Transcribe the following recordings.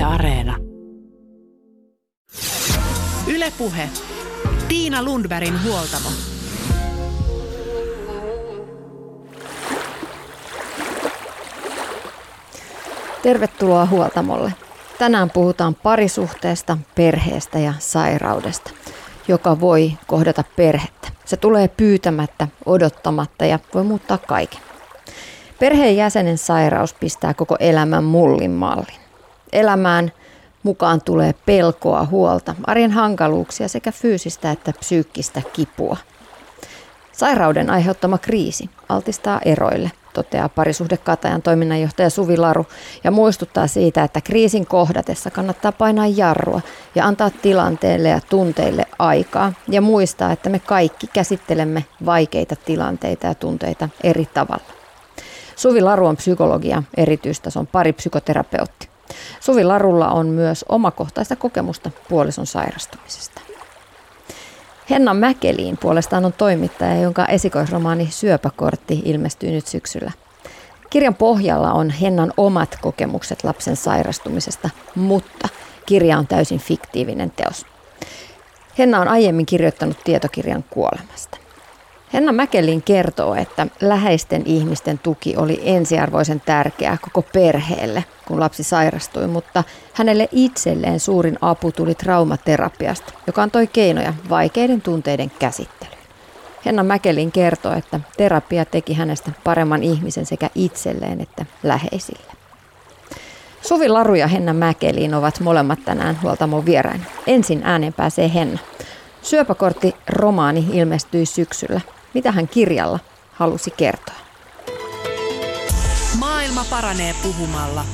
Yle Areena. Yle Puhe. Tiina Lundbergin huoltamo. Tervetuloa huoltamolle. Tänään puhutaan parisuhteesta, perheestä ja sairaudesta, joka voi kohdata perhettä. Se tulee pyytämättä, odottamatta ja voi muuttaa kaiken. Perheenjäsenen sairaus pistää koko elämän mullin mallin. Elämään mukaan tulee pelkoa, huolta, arjen hankaluuksia sekä fyysistä että psyykkistä kipua. Sairauden aiheuttama kriisi altistaa eroille, toteaa parisuhde Katajan toiminnanjohtaja Suvi Laru ja muistuttaa siitä, että kriisin kohdatessa kannattaa painaa jarrua ja antaa tilanteelle ja tunteille aikaa ja muistaa, että me kaikki käsittelemme vaikeita tilanteita ja tunteita eri tavalla. Suvi Laru on psykologia, erityistason paripsykoterapeutti. Suvi Larulla on myös omakohtaista kokemusta puolison sairastumisesta. Henna Mäkelin puolestaan on toimittaja, jonka esikoisromaani Syöpäkortti ilmestyy nyt syksyllä. Kirjan pohjalla on Hennan omat kokemukset lapsen sairastumisesta, mutta kirja on täysin fiktiivinen teos. Henna on aiemmin kirjoittanut tietokirjan kuolemasta. Henna Mäkelin kertoo, että läheisten ihmisten tuki oli ensiarvoisen tärkeää koko perheelle, kun lapsi sairastui, mutta hänelle itselleen suurin apu tuli traumaterapiasta, joka antoi keinoja vaikeiden tunteiden käsittelyyn. Henna Mäkelin kertoo, että terapia teki hänestä paremman ihmisen sekä itselleen että läheisille. Suvi Laru ja Henna Mäkelin ovat molemmat tänään huoltamon vieraina. Ensin ääneen pääsee Henna. Syöpäkortti romaani ilmestyi syksyllä. Mitä hän kirjalla halusi kertoa? Maailma paranee puhumalla.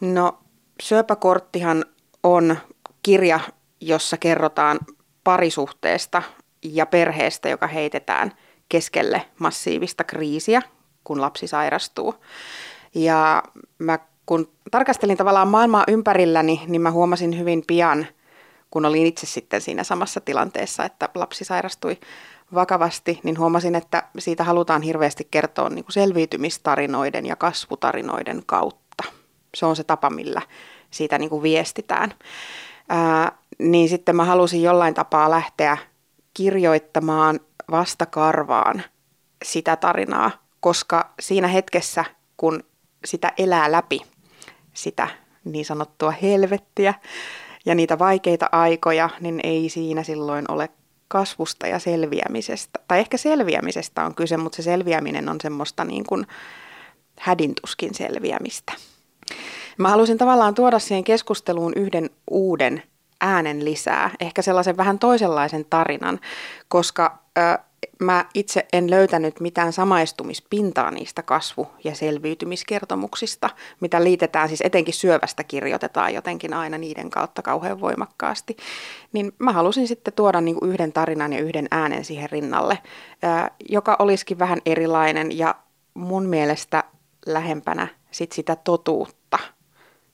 No, Syöpäkorttihan on kirja, jossa kerrotaan parisuhteesta ja perheestä, joka heitetään keskelle massiivista kriisiä, kun lapsi sairastuu. Ja kun tarkastelin tavallaan maailmaa ympärilläni, niin mä huomasin hyvin pian, kun olin itse sitten siinä samassa tilanteessa, että lapsi sairastui vakavasti, niin huomasin, että siitä halutaan hirveästi kertoa niin kuin selviytymistarinoiden ja kasvutarinoiden kautta. Se on se tapa, millä siitä niin kuin viestitään. Niin sitten mä halusin jollain tapaa lähteä kirjoittamaan vastakarvaan sitä tarinaa, koska siinä hetkessä, kun sitä elää läpi, sitä niin sanottua helvettiä, ja niitä vaikeita aikoja, niin ei siinä silloin ole kasvusta ja selviämisestä. Tai ehkä selviämisestä on kyse, mutta se selviäminen on semmoista niin kuin hädintuskin selviämistä. Mä halusin tavallaan tuoda siihen keskusteluun yhden uuden äänen lisää, ehkä sellaisen vähän toisenlaisen tarinan, koska mä itse en löytänyt mitään samaistumispintaa niistä kasvu- ja selviytymiskertomuksista, mitä liitetään, siis etenkin syövästä kirjoitetaan jotenkin aina niiden kautta kauhean voimakkaasti. Niin mä halusin sitten tuoda niin kuin yhden tarinan ja yhden äänen siihen rinnalle, joka olisikin vähän erilainen ja mun mielestä lähempänä sit sitä totuutta,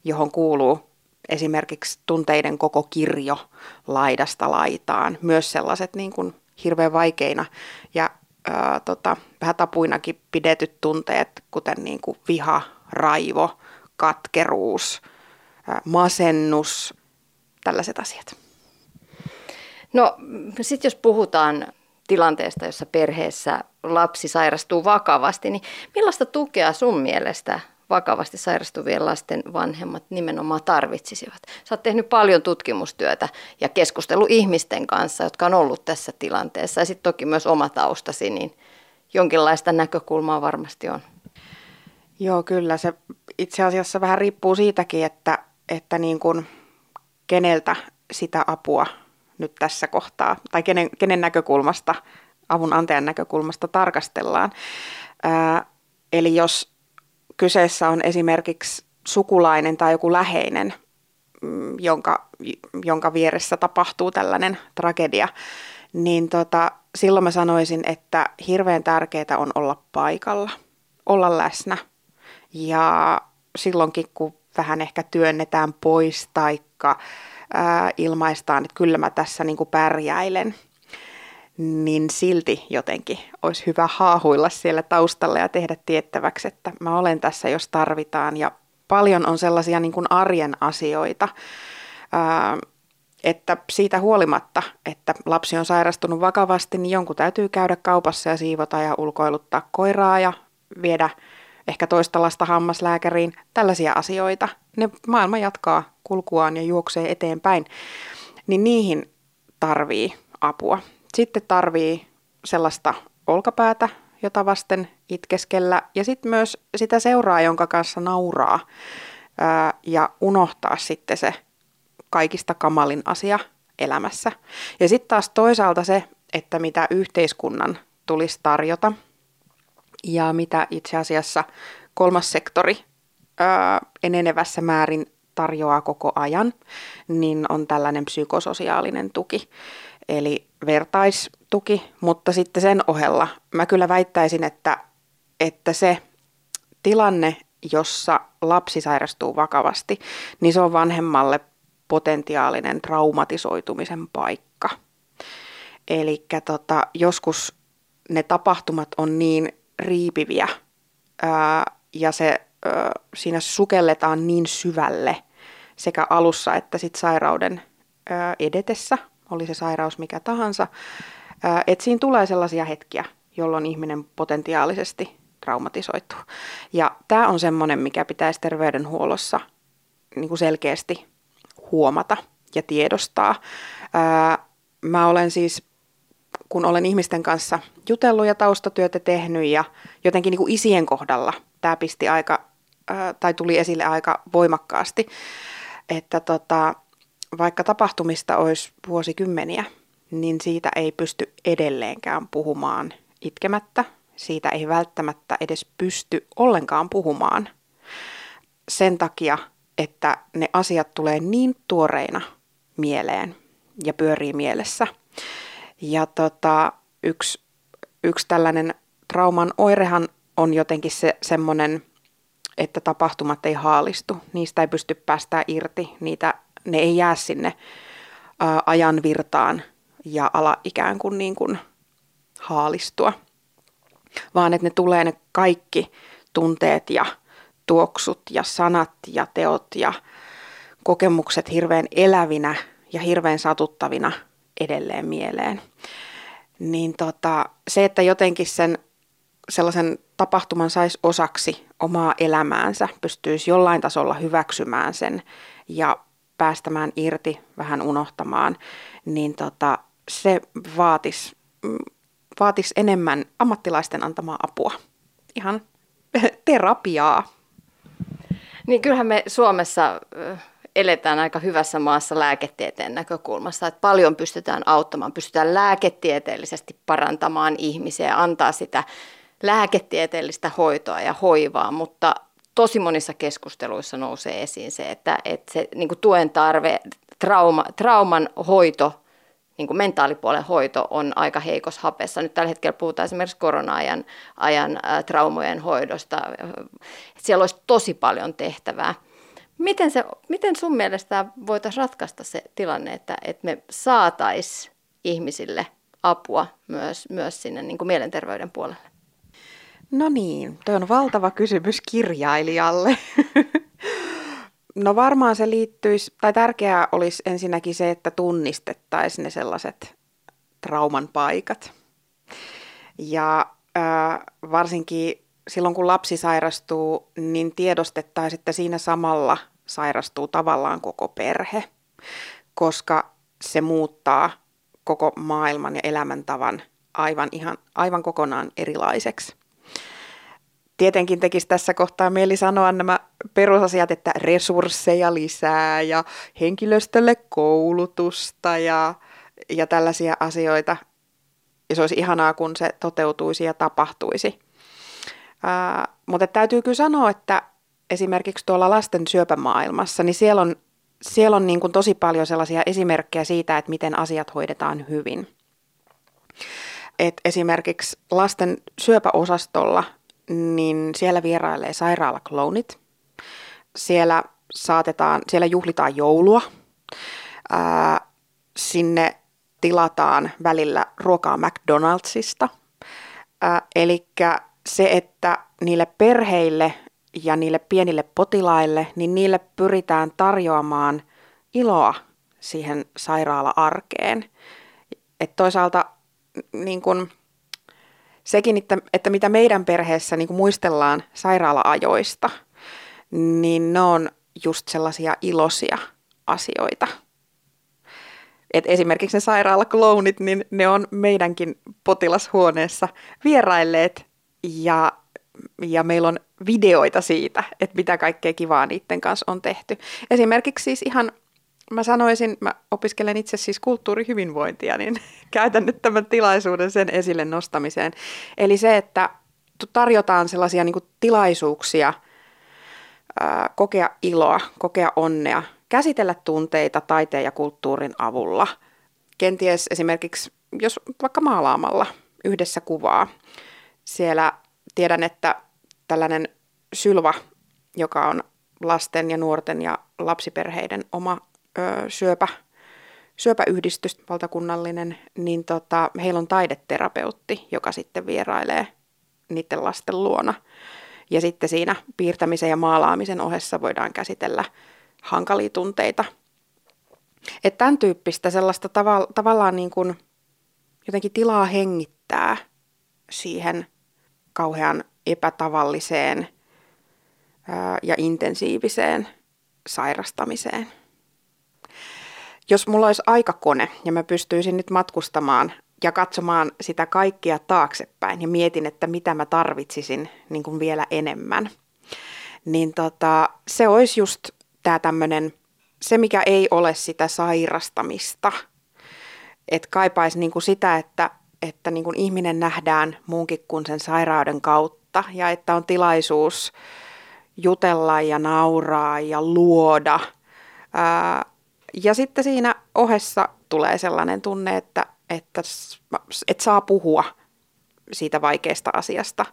johon kuuluu esimerkiksi tunteiden koko kirjo laidasta laitaan, myös sellaiset niin kuin hirveän vaikeina ja vähän tapuinakin pidetyt tunteet, kuten niin kuin viha, raivo, katkeruus, masennus, tällaiset asiat. No sitten jos puhutaan tilanteesta, jossa perheessä lapsi sairastuu vakavasti, niin millaista tukea sun mielestä vakavasti sairastuvien lasten vanhemmat nimenomaan tarvitsisivat? Sä oot tehnyt paljon tutkimustyötä ja keskustelu ihmisten kanssa, jotka on ollut tässä tilanteessa. Ja sitten toki myös oma taustasi, niin jonkinlaista näkökulmaa varmasti on. Joo, kyllä. Se itse asiassa vähän riippuu siitäkin, että niin kuin keneltä sitä apua nyt tässä kohtaa, tai kenen näkökulmasta, avunantajan näkökulmasta tarkastellaan. Eli jos kyseessä on esimerkiksi sukulainen tai joku läheinen, jonka vieressä tapahtuu tällainen tragedia, niin silloin mä sanoisin, että hirveän tärkeää on olla paikalla, olla läsnä. Ja silloinkin, kun vähän ehkä työnnetään pois taikka ilmaistaan, että kyllä mä tässä niin kuin pärjäilen, niin silti jotenkin olisi hyvä haahuilla siellä taustalla ja tehdä tiettäväksi, että mä olen tässä, jos tarvitaan, ja paljon on sellaisia niin kuin arjen asioita, että siitä huolimatta, että lapsi on sairastunut vakavasti, niin jonkun täytyy käydä kaupassa ja siivota ja ulkoiluttaa koiraa ja viedä ehkä toista lasta hammaslääkäriin. Tällaisia asioita. Ne maailma jatkaa kulkuaan ja juoksee eteenpäin. Niin niihin tarvii apua. Sitten tarvii sellaista olkapäätä, jota vasten itkeskellä. Ja sitten myös sitä seuraa, jonka kanssa nauraa ja unohtaa sitten se kaikista kamalin asia elämässä. Ja sitten taas toisaalta se, että mitä yhteiskunnan tulisi tarjota ja mitä itse asiassa kolmas sektori enenevässä määrin tarjoaa koko ajan, niin on tällainen psykososiaalinen tuki, eli vertaistuki, mutta sitten sen ohella mä kyllä väittäisin, että se tilanne, jossa lapsi sairastuu vakavasti, niin se on vanhemmalle potentiaalinen traumatisoitumisen paikka. Eli joskus ne tapahtumat on niin riipiviä ja siinä sukelletaan niin syvälle sekä alussa että sit sairauden edetessä, oli se sairaus mikä tahansa, että siinä tulee sellaisia hetkiä, jolloin ihminen potentiaalisesti traumatisoituu. Ja tämä on semmoinen, mikä pitäisi terveydenhuollossa niin kuin selkeästi huomata ja tiedostaa. Mä olen siis, kun olen ihmisten kanssa jutellut ja taustatyötä tehnyt ja jotenkin niin kuin isien kohdalla tämä pisti tuli esille aika voimakkaasti, että vaikka tapahtumista olisi vuosikymmeniä, niin siitä ei pysty edelleenkään puhumaan itkemättä. Siitä ei välttämättä edes pysty ollenkaan puhumaan sen takia, että ne asiat tulee niin tuoreina mieleen ja pyörii mielessä. Ja yksi tällainen trauman oirehan on jotenkin se semmoinen, että tapahtumat ei haalistu. Niistä ei pysty päästään irti. Ne ei jää sinne ajan virtaan ja ala ikään kuin, haalistua. Vaan että ne tulee ne kaikki tunteet ja tuoksut ja sanat ja teot ja kokemukset hirveän elävinä ja hirveän satuttavina edelleen mieleen. Niin se, että jotenkin sen sellaisen tapahtuman saisi osaksi omaa elämäänsä, pystyisi jollain tasolla hyväksymään sen ja päästämään irti, vähän unohtamaan, niin se vaatisi enemmän ammattilaisten antamaa apua, ihan terapiaa. Niin kyllähän me Suomessa eletään aika hyvässä maassa lääketieteen näkökulmasta, että paljon pystytään auttamaan, pystytään lääketieteellisesti parantamaan ihmisiä, antaa sitä lääketieteellistä hoitoa ja hoivaa, mutta tosi monissa keskusteluissa nousee esiin se, että se niin kuin tuen tarve, trauman hoito, niin kuin mentaalipuolen hoito on aika heikossa hapessa. Nyt tällä hetkellä puhutaan esimerkiksi korona-ajan traumojen hoidosta. Siellä olisi tosi paljon tehtävää. Miten sun mielestä voitaisiin ratkaista se tilanne, että me saataisiin ihmisille apua myös sinne niin kuin mielenterveyden puolelle? No niin, toi on valtava kysymys kirjailijalle. No varmaan se liittyisi, tai tärkeää olisi ensinnäkin se, että tunnistettaisiin ne sellaiset trauman paikat. Ja varsinkin silloin, kun lapsi sairastuu, niin tiedostettaisiin, että siinä samalla sairastuu tavallaan koko perhe, koska se muuttaa koko maailman ja elämäntavan aivan kokonaan erilaiseksi. Tietenkin tekisi tässä kohtaa mieli sanoa nämä perusasiat, että resursseja lisää ja henkilöstölle koulutusta ja tällaisia asioita. Ja se olisi ihanaa, kun se toteutuisi ja tapahtuisi. Mutta täytyy kyllä sanoa, että esimerkiksi tuolla lasten syöpämaailmassa, niin siellä on niin kuin tosi paljon sellaisia esimerkkejä siitä, että miten asiat hoidetaan hyvin. Et esimerkiksi lasten syöpäosastolla, niin siellä vierailee sairaalaklounit, siellä juhlitaan joulua, sinne tilataan välillä ruokaa McDonald'sista. Eli se, että niille perheille ja niille pienille potilaille, niin niille pyritään tarjoamaan iloa siihen sairaala-arkeen. Et toisaalta niin kun, sekin, että mitä meidän perheessä niin kun muistellaan sairaala-ajoista, niin ne on just sellaisia iloisia asioita. Et esimerkiksi ne sairaalaklounit, niin ne on meidänkin potilashuoneessa vierailleet ja meillä on videoita siitä, että mitä kaikkea kivaa niiden kanssa on tehty. Esimerkiksi siis ihan, mä opiskelen itse siis kulttuurihyvinvointia, niin käytän nyt tämän tilaisuuden sen esille nostamiseen. Eli se, että tarjotaan sellaisia niin kuin tilaisuuksia kokea iloa, kokea onnea, käsitellä tunteita taiteen ja kulttuurin avulla. Kenties esimerkiksi, jos vaikka maalaamalla yhdessä kuvaa. Siellä tiedän, että tällainen Sylvä, joka on lasten ja nuorten ja lapsiperheiden oma syöpäyhdistys valtakunnallinen, niin heillä on taideterapeutti, joka sitten vierailee niiden lasten luona. Ja sitten siinä piirtämisen ja maalaamisen ohessa voidaan käsitellä hankalia tunteita. Että tämän tyyppistä sellaista tavallaan niin kuin jotenkin tilaa hengittää siihen kauhean epätavalliseen ja intensiiviseen sairastamiseen. Jos mulla olisi aikakone ja mä pystyisin nyt matkustamaan ja katsomaan sitä kaikkia taaksepäin ja mietin, että mitä mä tarvitsisin niin kuin vielä enemmän, niin se olisi just tämä tämmöinen, se mikä ei ole sitä sairastamista, että kaipaisi niin kuin sitä, että niin kuin ihminen nähdään muunkin kuin sen sairauden kautta ja että on tilaisuus jutella ja nauraa ja luoda. Ja sitten siinä ohessa tulee sellainen tunne, että saa puhua siitä vaikeasta asiasta,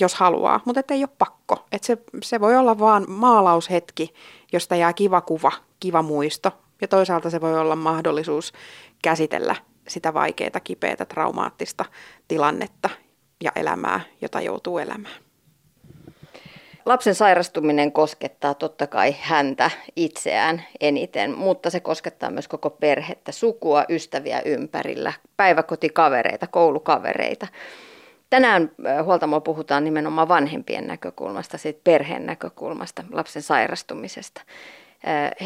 jos haluaa, mutta ettei ole pakko. Että se voi olla vaan maalaushetki, josta jää kiva kuva, kiva muisto ja toisaalta se voi olla mahdollisuus käsitellä sitä vaikeaa, kipeätä, traumaattista tilannetta ja elämää, jota joutuu elämään. Lapsen sairastuminen koskettaa totta kai häntä itseään eniten, mutta se koskettaa myös koko perhettä, sukua, ystäviä ympärillä, päiväkotikavereita, koulukavereita. Tänään huoltamolla puhutaan nimenomaan vanhempien näkökulmasta, siitä perheen näkökulmasta, lapsen sairastumisesta.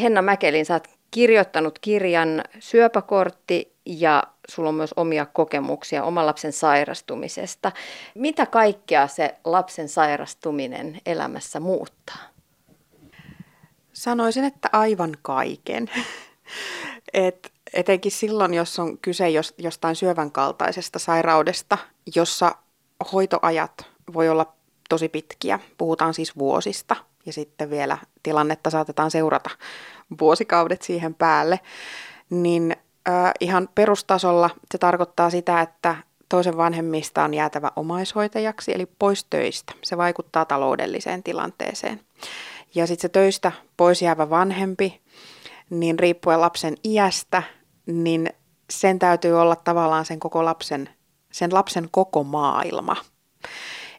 Henna Mäkelin, sä oot kirjoittanut kirjan Syöpäkortti ja sulla on myös omia kokemuksia oman lapsen sairastumisesta. Mitä kaikkea se lapsen sairastuminen elämässä muuttaa? Sanoisin, että aivan kaiken. Etenkin silloin, jos on kyse jostain syövän kaltaisesta sairaudesta, jossa hoitoajat voi olla tosi pitkiä. Puhutaan siis vuosista ja sitten vielä tilannetta saatetaan seurata vuosikaudet siihen päälle, niin ihan perustasolla se tarkoittaa sitä, että toisen vanhemmista on jäätävä omaishoitajaksi, eli pois töistä. Se vaikuttaa taloudelliseen tilanteeseen. Ja sitten se töistä pois jäävä vanhempi, niin riippuen lapsen iästä, niin sen täytyy olla tavallaan sen koko lapsen, sen lapsen koko maailma.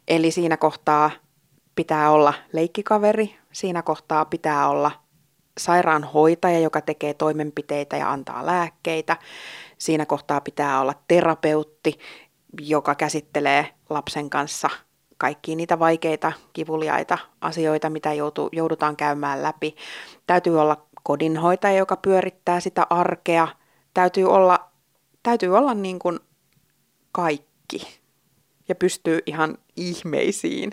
Eli siinä kohtaa pitää olla leikkikaveri, siinä kohtaa pitää olla sairaanhoitaja, joka tekee toimenpiteitä ja antaa lääkkeitä. Siinä kohtaa pitää olla terapeutti, joka käsittelee lapsen kanssa kaikkia niitä vaikeita, kivuliaita asioita, mitä joudutaan käymään läpi. Täytyy olla kodinhoitaja, joka pyörittää sitä arkea. Täytyy olla niin kuin kaikki ja pystyy ihan ihmeisiin.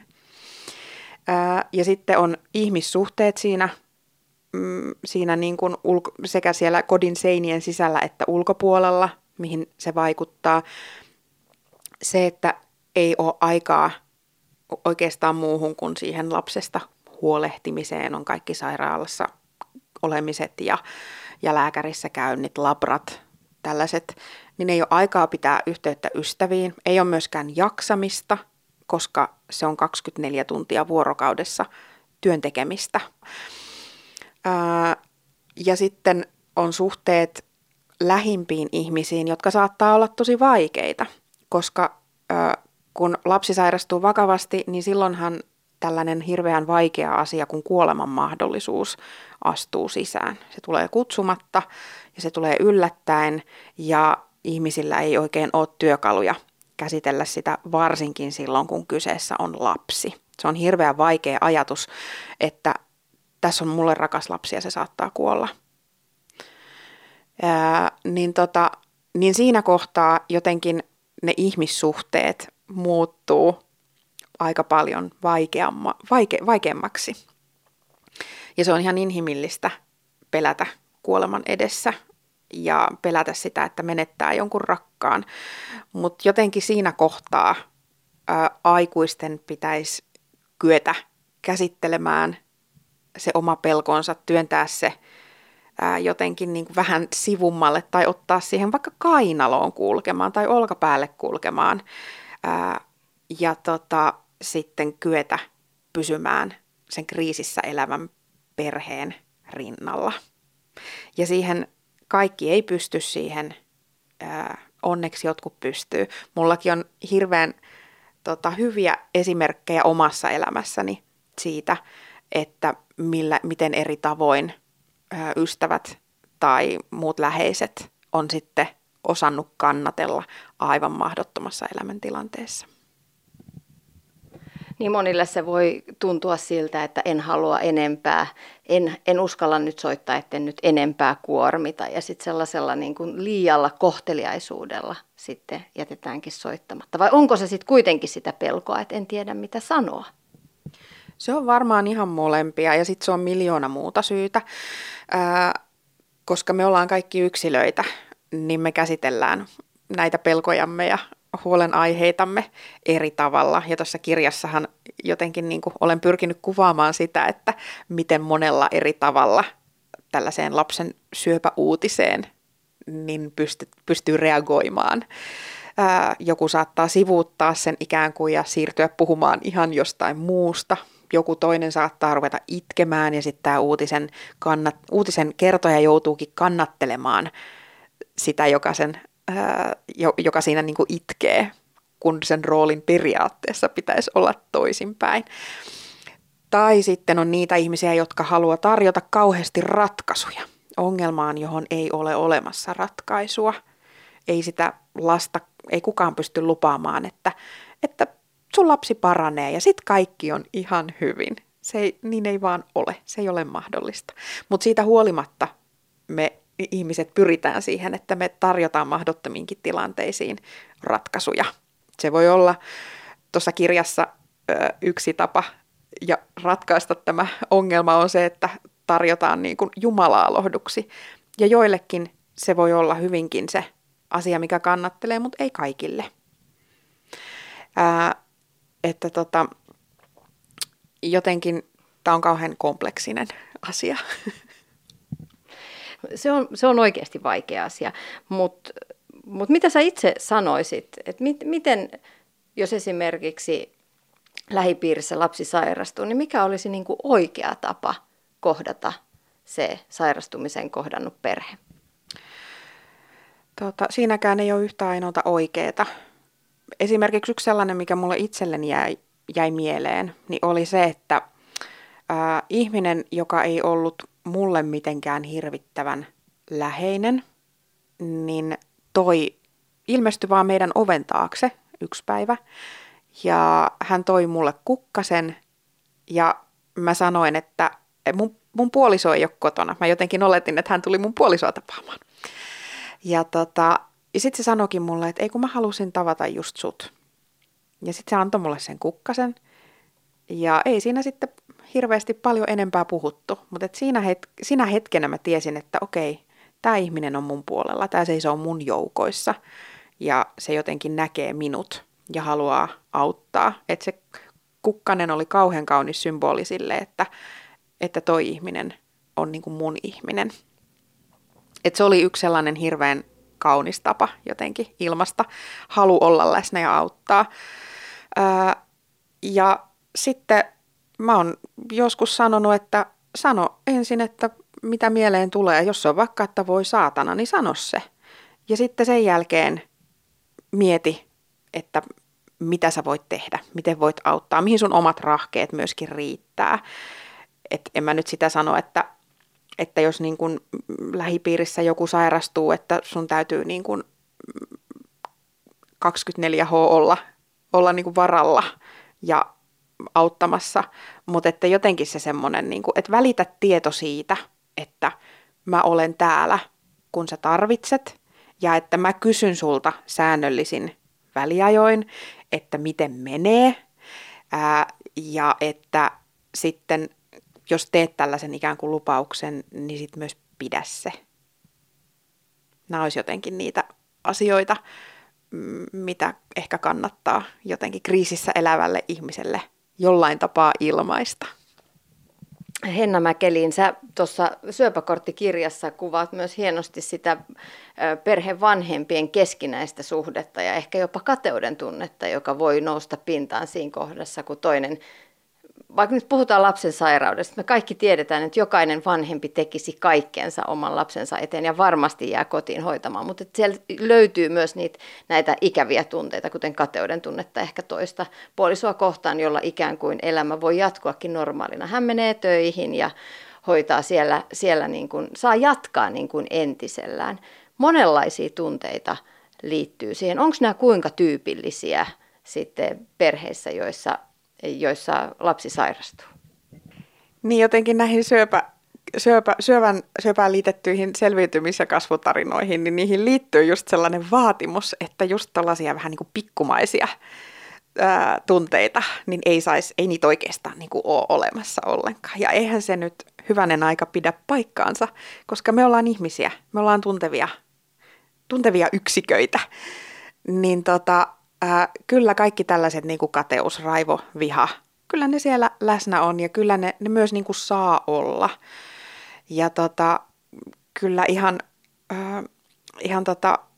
Ja sitten on ihmissuhteet siinä niin kuin sekä siellä kodin seinien sisällä että ulkopuolella, mihin se vaikuttaa. Se, että ei ole aikaa oikeastaan muuhun kuin siihen lapsesta huolehtimiseen, on kaikki sairaalassa olemiset ja lääkärissä käynnit, labrat, tällaiset, niin ei ole aikaa pitää yhteyttä ystäviin. Ei ole myöskään jaksamista, koska se on 24 tuntia vuorokaudessa työn tekemistä. Ja sitten on suhteet lähimpiin ihmisiin, jotka saattaa olla tosi vaikeita, koska kun lapsi sairastuu vakavasti, niin silloinhan tällainen hirveän vaikea asia kuin kuoleman mahdollisuus astuu sisään. Se tulee kutsumatta ja se tulee yllättäen ja ihmisillä ei oikein ole työkaluja käsitellä sitä varsinkin silloin, kun kyseessä on lapsi. Se on hirveän vaikea ajatus, että tässä on mulle rakas lapsi ja se saattaa kuolla. Niin siinä kohtaa jotenkin ne ihmissuhteet muuttuu aika paljon vaikeammaksi. Ja se on ihan inhimillistä pelätä kuoleman edessä ja pelätä sitä, että menettää jonkun rakkaan. Mutta jotenkin siinä kohtaa aikuisten pitäisi kyetä käsittelemään se oma pelkonsa, työntää se jotenkin niin kuin vähän sivummalle tai ottaa siihen vaikka kainaloon kulkemaan tai olkapäälle kulkemaan ja sitten kyetä pysymään sen kriisissä elävän perheen rinnalla. Ja siihen kaikki ei pysty siihen, onneksi jotkut pystyy. Mullakin on hirveän hyviä esimerkkejä omassa elämässäni siitä, että miten eri tavoin ystävät tai muut läheiset on sitten osannut kannatella aivan mahdottomassa elämäntilanteessa. Niin monille se voi tuntua siltä, että en halua enempää, en uskalla nyt soittaa, etten nyt enempää kuormita. Ja sitten sellaisella niin kuin liialla kohteliaisuudella sitten jätetäänkin soittamatta. Vai onko se sitten kuitenkin sitä pelkoa, että en tiedä mitä sanoa? Se on varmaan ihan molempia ja sitten se on miljoona muuta syytä, koska me ollaan kaikki yksilöitä, niin me käsitellään näitä pelkojamme ja huolenaiheitamme eri tavalla. Ja tuossa kirjassahan jotenkin niin kuin olen pyrkinyt kuvaamaan sitä, että miten monella eri tavalla tällaiseen lapsen syöpäuutiseen niin pystyy reagoimaan. Joku saattaa sivuuttaa sen ikään kuin ja siirtyä puhumaan ihan jostain muusta. Joku toinen saattaa ruveta itkemään ja sitten tämä uutisen kertoja joutuukin kannattelemaan sitä, joka siinä niin kuin itkee, kun sen roolin periaatteessa pitäisi olla toisinpäin. Tai sitten on niitä ihmisiä, jotka haluaa tarjota kauheasti ratkaisuja ongelmaan, johon ei ole olemassa ratkaisua. Ei sitä lasta, ei kukaan pysty lupaamaan, että sun lapsi paranee ja sit kaikki on ihan hyvin. Niin ei vaan ole, se ei ole mahdollista. Mutta siitä huolimatta me ihmiset pyritään siihen, että me tarjotaan mahdottomiinkin tilanteisiin ratkaisuja. Se voi olla tuossa kirjassa yksi tapa ja ratkaista tämä ongelma on se, että tarjotaan niin kuin Jumalaa lohduksi. Ja joillekin se voi olla hyvinkin se asia, mikä kannattelee, mutta ei kaikille. Jotenkin tämä on kauhean kompleksinen asia. Se on oikeasti vaikea asia, mutta mitä sä itse sanoisit, että miten jos esimerkiksi lähipiirissä lapsi sairastuu, niin mikä olisi niin kuin oikea tapa kohdata se sairastumisen kohdannut perhe? Siinäkään ei ole yhtä ainoata oikeeta. Esimerkiksi yksi sellainen, mikä mulle itselleni jäi mieleen, niin oli se, että ihminen, joka ei ollut mulle mitenkään hirvittävän läheinen, niin ilmestyi vaan meidän oven taakse yksi päivä. Ja hän toi mulle kukkasen ja mä sanoin, että mun puoliso ei ole kotona. Mä jotenkin oletin, että hän tuli mun puolisoa tapaamaan. Ja sitten se sanoikin mulle, että ei kun mä halusin tavata just sut. Ja sitten se antoi mulle sen kukkasen. Ja ei siinä sitten hirveästi paljon enempää puhuttu. Mutta sinä hetkenä mä tiesin, että okei, tämä ihminen on mun puolella. Tämä seisoo mun joukoissa. Ja se jotenkin näkee minut ja haluaa auttaa. Että se kukkanen oli kauhean kaunis symboli sille, että toi ihminen on niinku mun ihminen. Et se oli yksi sellainen hirveän kaunis tapa jotenkin ilmasta, halu olla läsnä ja auttaa. Ja sitten mä oon joskus sanonut, että sano ensin, että mitä mieleen tulee. Jos se on vaikka, että voi saatana, niin sano se. Ja sitten sen jälkeen mieti, että mitä sä voit tehdä, miten voit auttaa, mihin sun omat rahkeet myöskin riittää. Et en mä nyt sitä sano, että jos niin kun lähipiirissä joku sairastuu, että sun täytyy niin kun 24/7 olla niin kun varalla ja auttamassa, mutta että jotenkin se semmoinen, niin kun, että välitä tieto siitä, että mä olen täällä, kun sä tarvitset, ja että mä kysyn sulta säännöllisin väliajoin, että miten menee, ja että sitten jos teet tällaisen ikään kuin lupauksen, niin sitten myös pidä se. Nämä olisi jotenkin niitä asioita, mitä ehkä kannattaa jotenkin kriisissä elävälle ihmiselle jollain tapaa ilmaista. Henna Mäkelin, sä tuossa Syöpäkorttikirjassa kuvaat myös hienosti sitä perhevanhempien keskinäistä suhdetta ja ehkä jopa kateuden tunnetta, joka voi nousta pintaan siinä kohdassa, kun toinen, vaikka nyt puhutaan lapsen sairaudesta, me kaikki tiedetään, että jokainen vanhempi tekisi kaikkensa oman lapsensa eteen ja varmasti jää kotiin hoitamaan, mutta siellä löytyy myös näitä ikäviä tunteita, kuten kateuden tunnetta ehkä toista puolisoa kohtaan, jolla ikään kuin elämä voi jatkuakin normaalina. Hän menee töihin ja hoitaa siellä niin kuin, saa jatkaa niin kuin entisellään. Monenlaisia tunteita liittyy siihen. Onko nämä kuinka tyypillisiä sitten perheissä, joissa lapsi sairastuu? Niin jotenkin näihin syövän liitettyihin selviytymis- ja kasvutarinoihin, niin niihin liittyy just sellainen vaatimus, että just tällaisia vähän niin kuin pikkumaisia tunteita, niin ei niitä oikeastaan niin kuin ole olemassa ollenkaan. Ja eihän se nyt hyvänen aika pidä paikkaansa, koska me ollaan ihmisiä, me ollaan tuntevia yksiköitä, niin kyllä kaikki tällaiset niin kuin kateus, raivo, viha, kyllä ne siellä läsnä on ja kyllä ne myös niin kuin saa olla. Ja kyllä ihan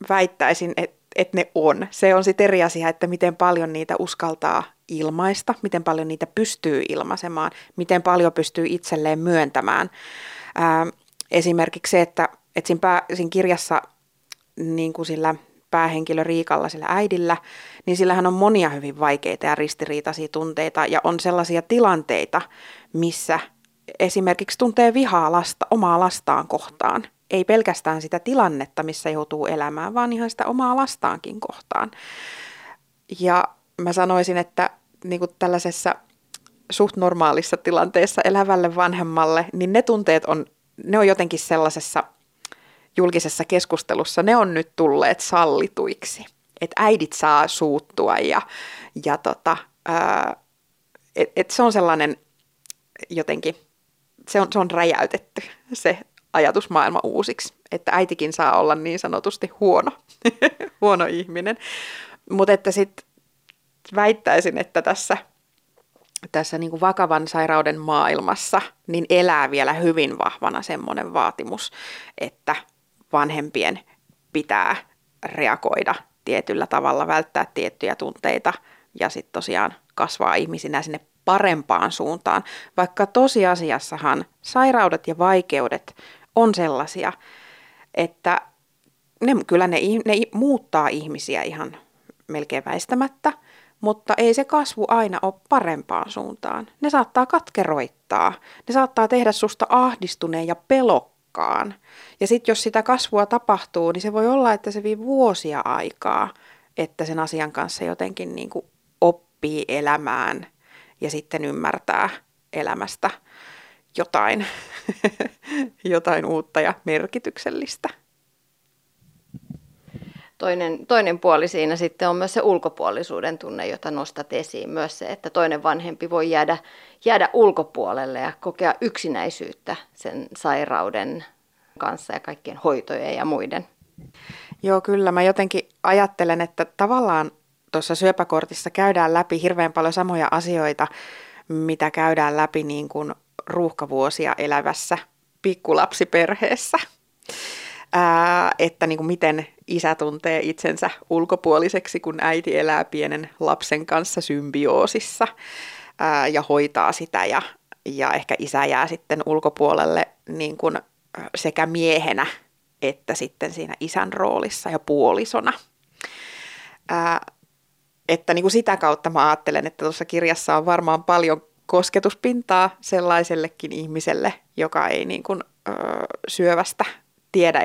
väittäisin, että ne on. Se on sitten eri asia, että miten paljon niitä uskaltaa ilmaista, miten paljon niitä pystyy ilmaisemaan, miten paljon pystyy itselleen myöntämään. Esimerkiksi se, että siinä kirjassa niin kuin sillä päähenkilö Riikalla, sillä äidillä, niin sillähän on monia hyvin vaikeita ja ristiriitaisia tunteita ja on sellaisia tilanteita, missä esimerkiksi tuntee vihaa omaa lastaan kohtaan. Ei pelkästään sitä tilannetta, missä joutuu elämään, vaan ihan sitä omaa lastaankin kohtaan. Ja mä sanoisin, että niin kuin tällaisessa suht normaalissa tilanteessa elävälle vanhemmalle, niin ne tunteet on jotenkin sellaisessa julkisessa keskustelussa, ne on nyt tulleet sallituiksi, että äidit saa suuttua ja se on sellainen jotenkin, se on räjäytetty se ajatusmaailma uusiksi, että äitikin saa olla niin sanotusti huono ihminen, mutta että sitten väittäisin, että tässä niin kuin vakavan sairauden maailmassa niin elää vielä hyvin vahvana semmoinen vaatimus, että vanhempien pitää reagoida tietyllä tavalla, välttää tiettyjä tunteita ja sitten tosiaan kasvaa ihmisinä sinne parempaan suuntaan, vaikka tosiasiassahan sairaudet ja vaikeudet on sellaisia, että ne muuttaa ihmisiä ihan melkein väistämättä, mutta ei se kasvu aina ole parempaan suuntaan. Ne saattaa katkeroittaa, ne saattaa tehdä susta ahdistuneen ja pelokkaan. Ja sitten jos sitä kasvua tapahtuu, niin se voi olla, että se vie vuosia aikaa, että sen asian kanssa jotenkin niin kuin oppii elämään ja sitten ymmärtää elämästä jotain uutta ja merkityksellistä. Toinen puoli siinä sitten on myös se ulkopuolisuuden tunne, jota nostat esiin, myös se, että toinen vanhempi voi jäädä ulkopuolelle ja kokea yksinäisyyttä sen sairauden kanssa ja kaikkien hoitojen ja muiden. Joo, kyllä. Mä jotenkin ajattelen, että tavallaan tuossa Syöpäkortissa käydään läpi hirveän paljon samoja asioita, mitä käydään läpi niin kuin ruuhkavuosia elävässä pikkulapsiperheessä. Että niin kuin miten isä tuntee itsensä ulkopuoliseksi, kun äiti elää pienen lapsen kanssa symbioosissa ja hoitaa sitä. Ja ehkä isä jää sitten ulkopuolelle niin kuin sekä miehenä että sitten siinä isän roolissa ja puolisona. Että niin kuin sitä kautta mä ajattelen, että tuossa kirjassa on varmaan paljon kosketuspintaa sellaisellekin ihmiselle, joka ei niin kuin, syövästä tiedä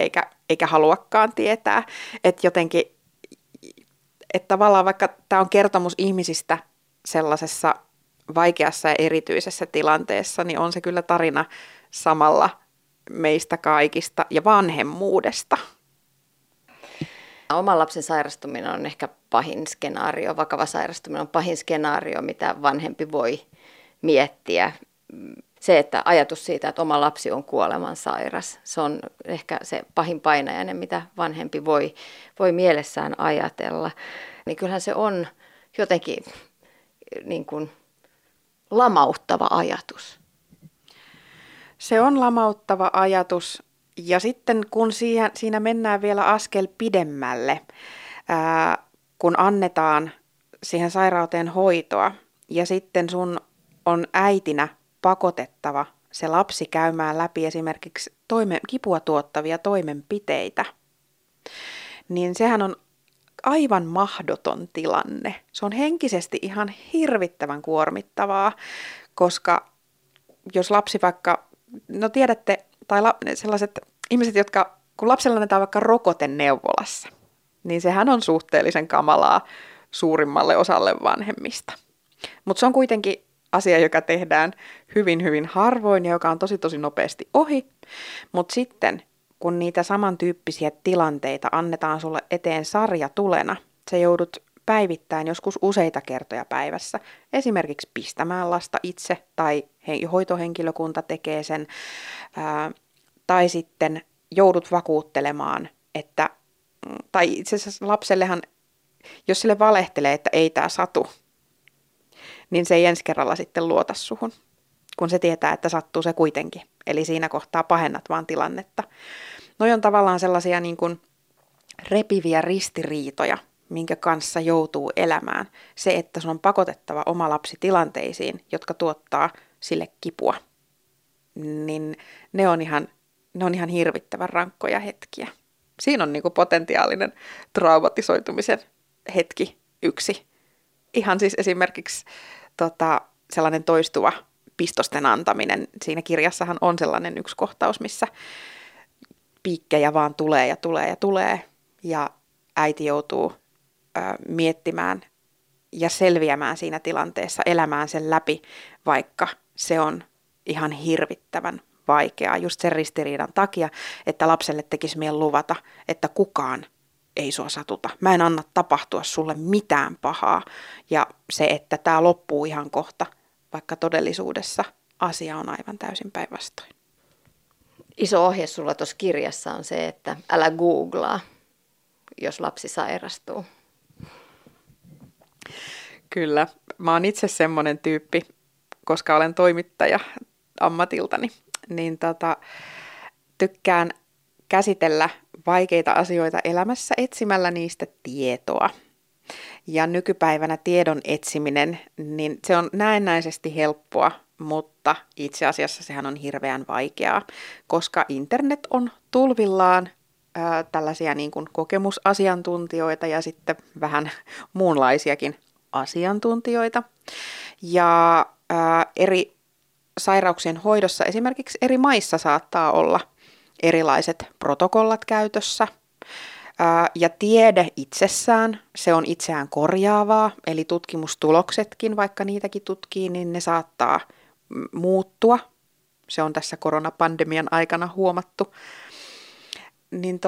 eikä haluakaan tietää. Että jotenkin, että tavallaan vaikka tämä on kertomus ihmisistä sellaisessa vaikeassa ja erityisessä tilanteessa, niin on se kyllä tarina samalla meistä kaikista ja vanhemmuudesta. Oman lapsen sairastuminen on ehkä pahin skenaario, vakava sairastuminen on pahin skenaario, mitä vanhempi voi miettiä. Se, että ajatus siitä, että oma lapsi on kuolemansairas, se on ehkä se pahin painajainen, mitä vanhempi voi mielessään ajatella. Niin kyllähän se on jotenkin niin kuin lamauttava ajatus. Se on lamauttava ajatus. Ja sitten kun siinä mennään vielä askel pidemmälle, kun annetaan siihen sairauteen hoitoa ja sitten sun on äitinä pakotettava se lapsi käymään läpi esimerkiksi kipua tuottavia toimenpiteitä, niin sehän on aivan mahdoton tilanne. Se on henkisesti ihan hirvittävän kuormittavaa, koska jos lapsi vaikka, no tiedätte, tai sellaiset ihmiset, jotka, kun lapsella annetaan vaikka rokote neuvolassa, niin sehän on suhteellisen kamalaa suurimmalle osalle vanhemmista. Mutta se on kuitenkin asia, joka tehdään hyvin, hyvin harvoin ja joka on tosi, tosi nopeasti ohi. Mutta sitten, kun niitä samantyyppisiä tilanteita annetaan sulle eteen sarjatulena, sä joudut päivittäin joskus useita kertoja päivässä esimerkiksi pistämään lasta itse tai hoitohenkilökunta tekee sen, tai sitten joudut vakuuttelemaan, että, tai itse asiassa lapsellehan, jos sille valehtelee, että ei tää satu, niin se ei ensi kerralla sitten luota suhun, kun se tietää, että sattuu se kuitenkin. Eli siinä kohtaa pahennat vaan tilannetta. Noi on tavallaan sellaisia niin kuin repiviä ristiriitoja, minkä kanssa joutuu elämään. Se, että sun on pakotettava oma lapsi tilanteisiin, jotka tuottaa sille kipua, niin ne on ihan hirvittävän rankkoja hetkiä. Siinä on niin kuin potentiaalinen traumatisoitumisen hetki yksi. Ihan siis esimerkiksi sellainen toistuva pistosten antaminen. Siinä kirjassahan on sellainen yksi kohtaus, missä piikkejä vaan tulee ja tulee ja tulee. Ja äiti joutuu miettimään ja selviämään siinä tilanteessa, elämään sen läpi, vaikka se on ihan hirvittävän vaikeaa. Just sen ristiriidan takia, että lapselle tekisi mieli luvata, että kukaan ei sua satuta. Mä en anna tapahtua sulle mitään pahaa. Ja se, että tää loppuu ihan kohta, vaikka todellisuudessa asia on aivan täysin päinvastoin. Iso ohje sulla tuossa kirjassa on se, että älä googlaa, jos lapsi sairastuu. Kyllä. Mä oon itse semmoinen tyyppi, koska olen toimittaja ammatiltani, niin tykkään käsitellä vaikeita asioita elämässä etsimällä niistä tietoa. Ja nykypäivänä tiedon etsiminen, niin se on näennäisesti helppoa, mutta itse asiassa sehän on hirveän vaikeaa, koska internet on tulvillaan tällaisia niin kuin kokemusasiantuntijoita ja sitten vähän muunlaisiakin asiantuntijoita. Ja eri sairauksien hoidossa esimerkiksi eri maissa saattaa olla erilaiset protokollat käytössä. Ja tiede itsessään, se on itseään korjaavaa, eli tutkimustuloksetkin, vaikka niitäkin tutkii, niin ne saattaa muuttua. Se on tässä koronapandemian aikana huomattu. Niin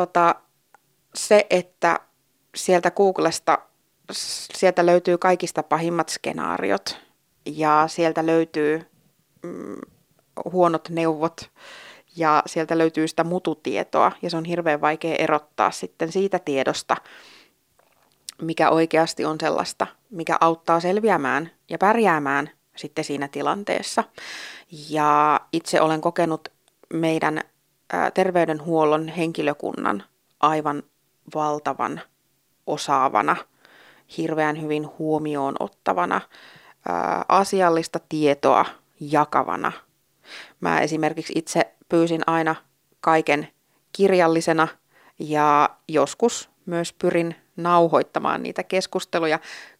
se, että sieltä Googlesta, sieltä löytyy kaikista pahimmat skenaariot ja sieltä löytyy huonot neuvot ja sieltä löytyy sitä mututietoa ja se on hirveän vaikea erottaa sitten siitä tiedosta, mikä oikeasti on sellaista, mikä auttaa selviämään ja pärjäämään sitten siinä tilanteessa. Ja itse olen kokenut meidän terveydenhuollon henkilökunnan aivan valtavan osaavana, hirveän hyvin huomioon ottavana, asiallista tietoa jakavana. Mä esimerkiksi itse pyysin aina kaiken kirjallisena ja joskus myös pyrin nauhoittamaan niitä keskusteluja,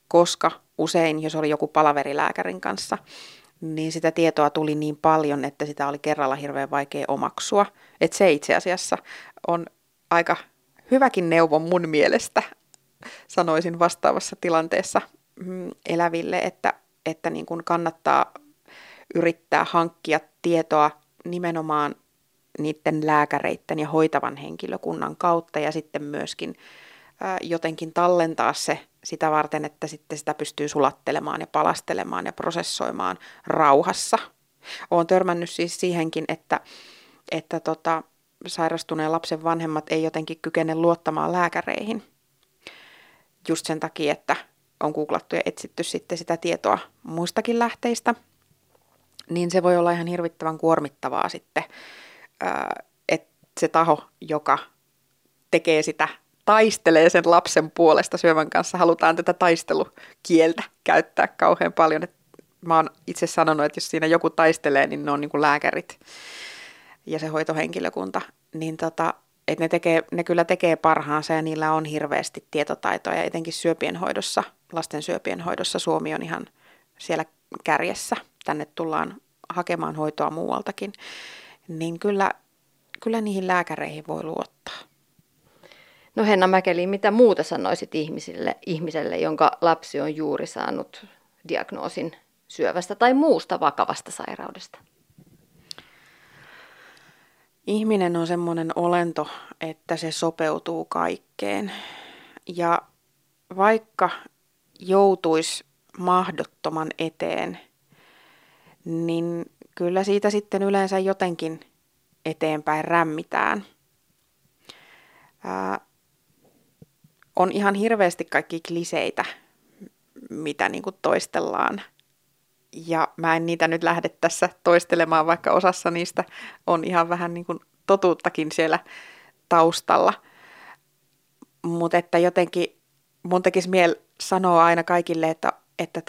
koska usein, jos oli joku palaveri lääkärin kanssa, niin sitä tietoa tuli niin paljon, että sitä oli kerralla hirveän vaikea omaksua. Että se itse asiassa on aika hyväkin neuvo mun mielestä, sanoisin vastaavassa tilanteessa eläville, että niin kun kannattaa yrittää hankkia tietoa nimenomaan niiden lääkäreiden ja hoitavan henkilökunnan kautta ja sitten myöskin jotenkin tallentaa se sitä varten, että sitten sitä pystyy sulattelemaan ja palastelemaan ja prosessoimaan rauhassa. Olen törmännyt siis siihenkin, että sairastuneen lapsen vanhemmat ei jotenkin kykene luottamaan lääkäreihin just sen takia, että on googlattu ja etsitty sitten sitä tietoa muistakin lähteistä, niin se voi olla ihan hirvittävän kuormittavaa sitten, että se taho, joka tekee sitä, taistelee sen lapsen puolesta syövän kanssa. Halutaan tätä taistelukieltä käyttää kauhean paljon. Mä oon itse sanonut, että jos siinä joku taistelee, niin ne on niin kuin lääkärit ja se hoitohenkilökunta. Niin et ne kyllä tekee parhaansa ja niillä on hirveästi tietotaitoja. Etenkin syöpienhoidossa, lasten syöpienhoidossa Suomi on ihan siellä kärjessä. Tänne tullaan hakemaan hoitoa muualtakin. Niin kyllä niihin lääkäreihin voi luottaa. No Henna Mäkelin, mitä muuta sanoisit ihmiselle, jonka lapsi on juuri saanut diagnoosin syövästä tai muusta vakavasta sairaudesta? Ihminen on semmoinen olento, että se sopeutuu kaikkeen. Ja vaikka joutuisi mahdottoman eteen, niin kyllä siitä sitten yleensä jotenkin eteenpäin rämmitään. On ihan hirveästi kaikki kliseitä, mitä niin kuin toistellaan. Ja mä en niitä nyt lähde tässä toistelemaan, vaikka osassa niistä on ihan vähän niin kuin totuuttakin siellä taustalla. Mutta että jotenkin mun tekisi mieli sanoa aina kaikille, että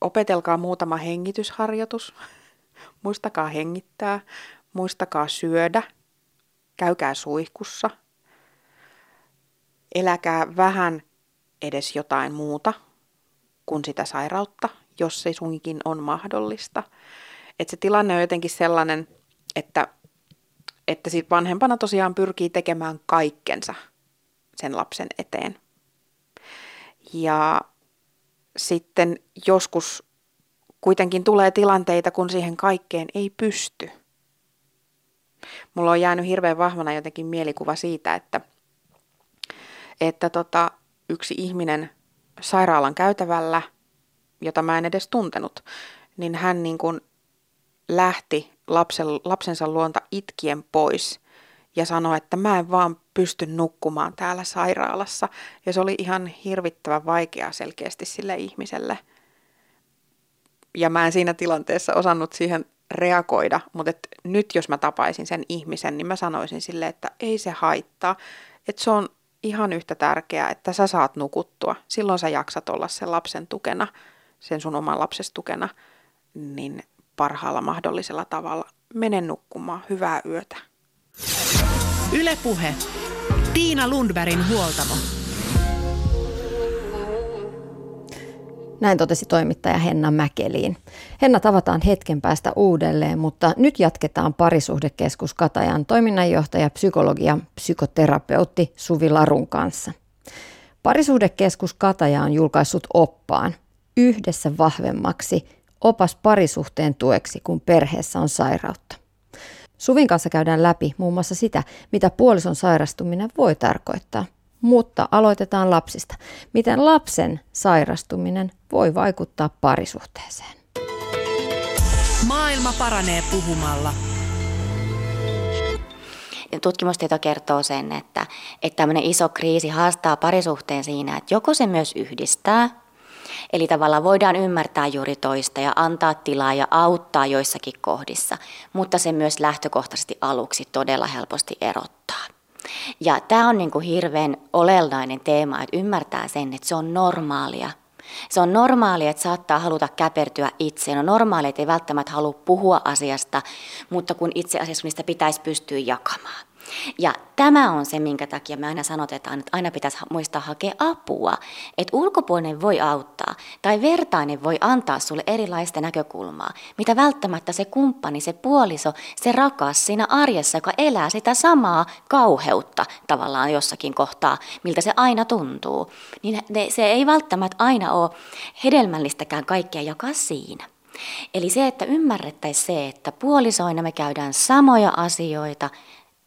opetelkaa muutama hengitysharjoitus. Muistakaa hengittää, muistakaa syödä, käykää suihkussa. Eläkää vähän edes jotain muuta kuin sitä sairautta, jos se sunkin on mahdollista. Että se tilanne on jotenkin sellainen, että sit vanhempana tosiaan pyrkii tekemään kaikkensa sen lapsen eteen. Ja sitten joskus kuitenkin tulee tilanteita, kun siihen kaikkeen ei pysty. Mulla on jäänyt hirveän vahvana jotenkin mielikuva siitä, että yksi ihminen sairaalan käytävällä, jota mä en edes tuntenut, niin hän niin kuin lähti lapsensa luonta itkien pois ja sanoi, että mä en vaan pysty nukkumaan täällä sairaalassa. Ja se oli ihan hirvittävän vaikeaa selkeästi sille ihmiselle. Ja mä en siinä tilanteessa osannut siihen reagoida, mutta nyt jos mä tapaisin sen ihmisen, niin mä sanoisin sille, että ei se haittaa, että se on ihan yhtä tärkeää, että sä saat nukuttua. Silloin sä jaksat olla sen lapsen tukena, sen sun oman lapses tukena, niin parhaalla mahdollisella tavalla. Mene nukkumaan. Hyvää yötä. Yle Puhe. Tiina Lundbergin huoltamo. Näin totesi toimittaja Henna Mäkelin. Henna tavataan hetken päästä uudelleen, mutta nyt jatketaan Parisuhdekeskus Katajan toiminnanjohtaja, psykologi ja psykoterapeutti Suvi Larun kanssa. Parisuhdekeskus Kataja on julkaissut oppaan Yhdessä vahvemmaksi, opas parisuhteen tueksi, kun perheessä on sairautta. Suvin kanssa käydään läpi muun muassa sitä, mitä puolison sairastuminen voi tarkoittaa. Mutta aloitetaan lapsista. Miten lapsen sairastuminen voi vaikuttaa parisuhteeseen? Maailma paranee puhumalla. Tutkimustieto kertoo sen, että tämmöinen iso kriisi haastaa parisuhteen siinä, että joko se myös yhdistää. Eli tavallaan voidaan ymmärtää juuri toista ja antaa tilaa ja auttaa joissakin kohdissa, mutta se myös lähtökohtaisesti aluksi todella helposti erottaa. Ja tämä on niin kuin hirveän olennainen teema, että ymmärtää sen, että se on normaalia. Se on normaalia, että saattaa haluta käpertyä itseen. On normaalia, että ei välttämättä halua puhua asiasta, mutta kun itse asiassa niistä pitäisi pystyä jakamaan. Ja tämä on se, minkä takia me aina sanotetaan, että aina pitäisi muistaa hakea apua. Että ulkopuolinen voi auttaa tai vertainen voi antaa sulle erilaista näkökulmaa, mitä välttämättä se kumppani, se puoliso, se rakas siinä arjessa, joka elää sitä samaa kauheutta tavallaan jossakin kohtaa, miltä se aina tuntuu. Niin se ei välttämättä aina ole hedelmällistäkään kaikkea jakaa siinä. Eli se, että ymmärrettäisiin se, että puolisoina me käydään samoja asioita,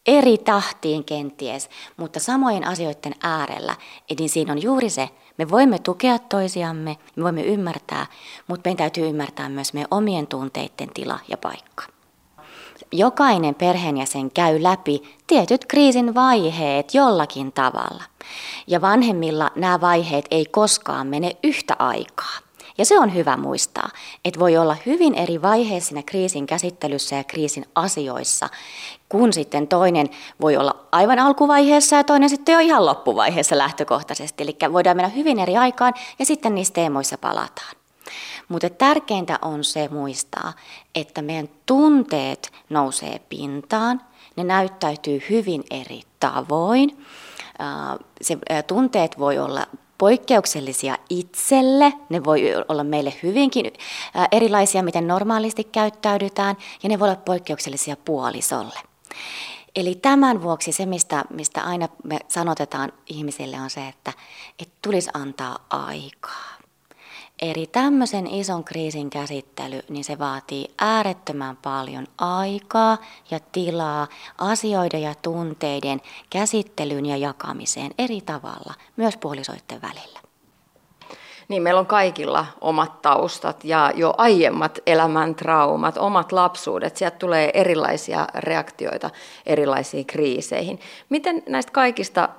eri tahtiin kenties, mutta samojen asioiden äärellä. Eli siinä on juuri se, me voimme tukea toisiamme, me voimme ymmärtää, mutta meidän täytyy ymmärtää myös meidän omien tunteiden tila ja paikka. Jokainen perheenjäsen käy läpi tietyt kriisin vaiheet jollakin tavalla. Ja vanhemmilla nämä vaiheet ei koskaan mene yhtä aikaa. Ja se on hyvä muistaa, että voi olla hyvin eri vaiheissa siinä kriisin käsittelyssä ja kriisin asioissa, kun sitten toinen voi olla aivan alkuvaiheessa ja toinen sitten jo ihan loppuvaiheessa lähtökohtaisesti. Eli voidaan mennä hyvin eri aikaan ja sitten niissä teemoissa palataan. Mutta tärkeintä on se muistaa, että meidän tunteet nousee pintaan, ne näyttäytyy hyvin eri tavoin. Tunteet voi olla poikkeuksellisia itselle, ne voi olla meille hyvinkin erilaisia, miten normaalisti käyttäydytään, ja ne voi olla poikkeuksellisia puolisolle. Eli tämän vuoksi se, mistä aina me sanotetaan ihmisille, on se, että tulisi antaa aikaa. Eli tämmöisen ison kriisin käsittely, niin se vaatii äärettömän paljon aikaa ja tilaa asioiden ja tunteiden käsittelyyn ja jakamiseen eri tavalla, myös puolisoiden välillä. Niin, meillä on kaikilla omat taustat ja jo aiemmat elämäntraumat, omat lapsuudet. Sieltä tulee erilaisia reaktioita erilaisiin kriiseihin. Miten näistä kaikista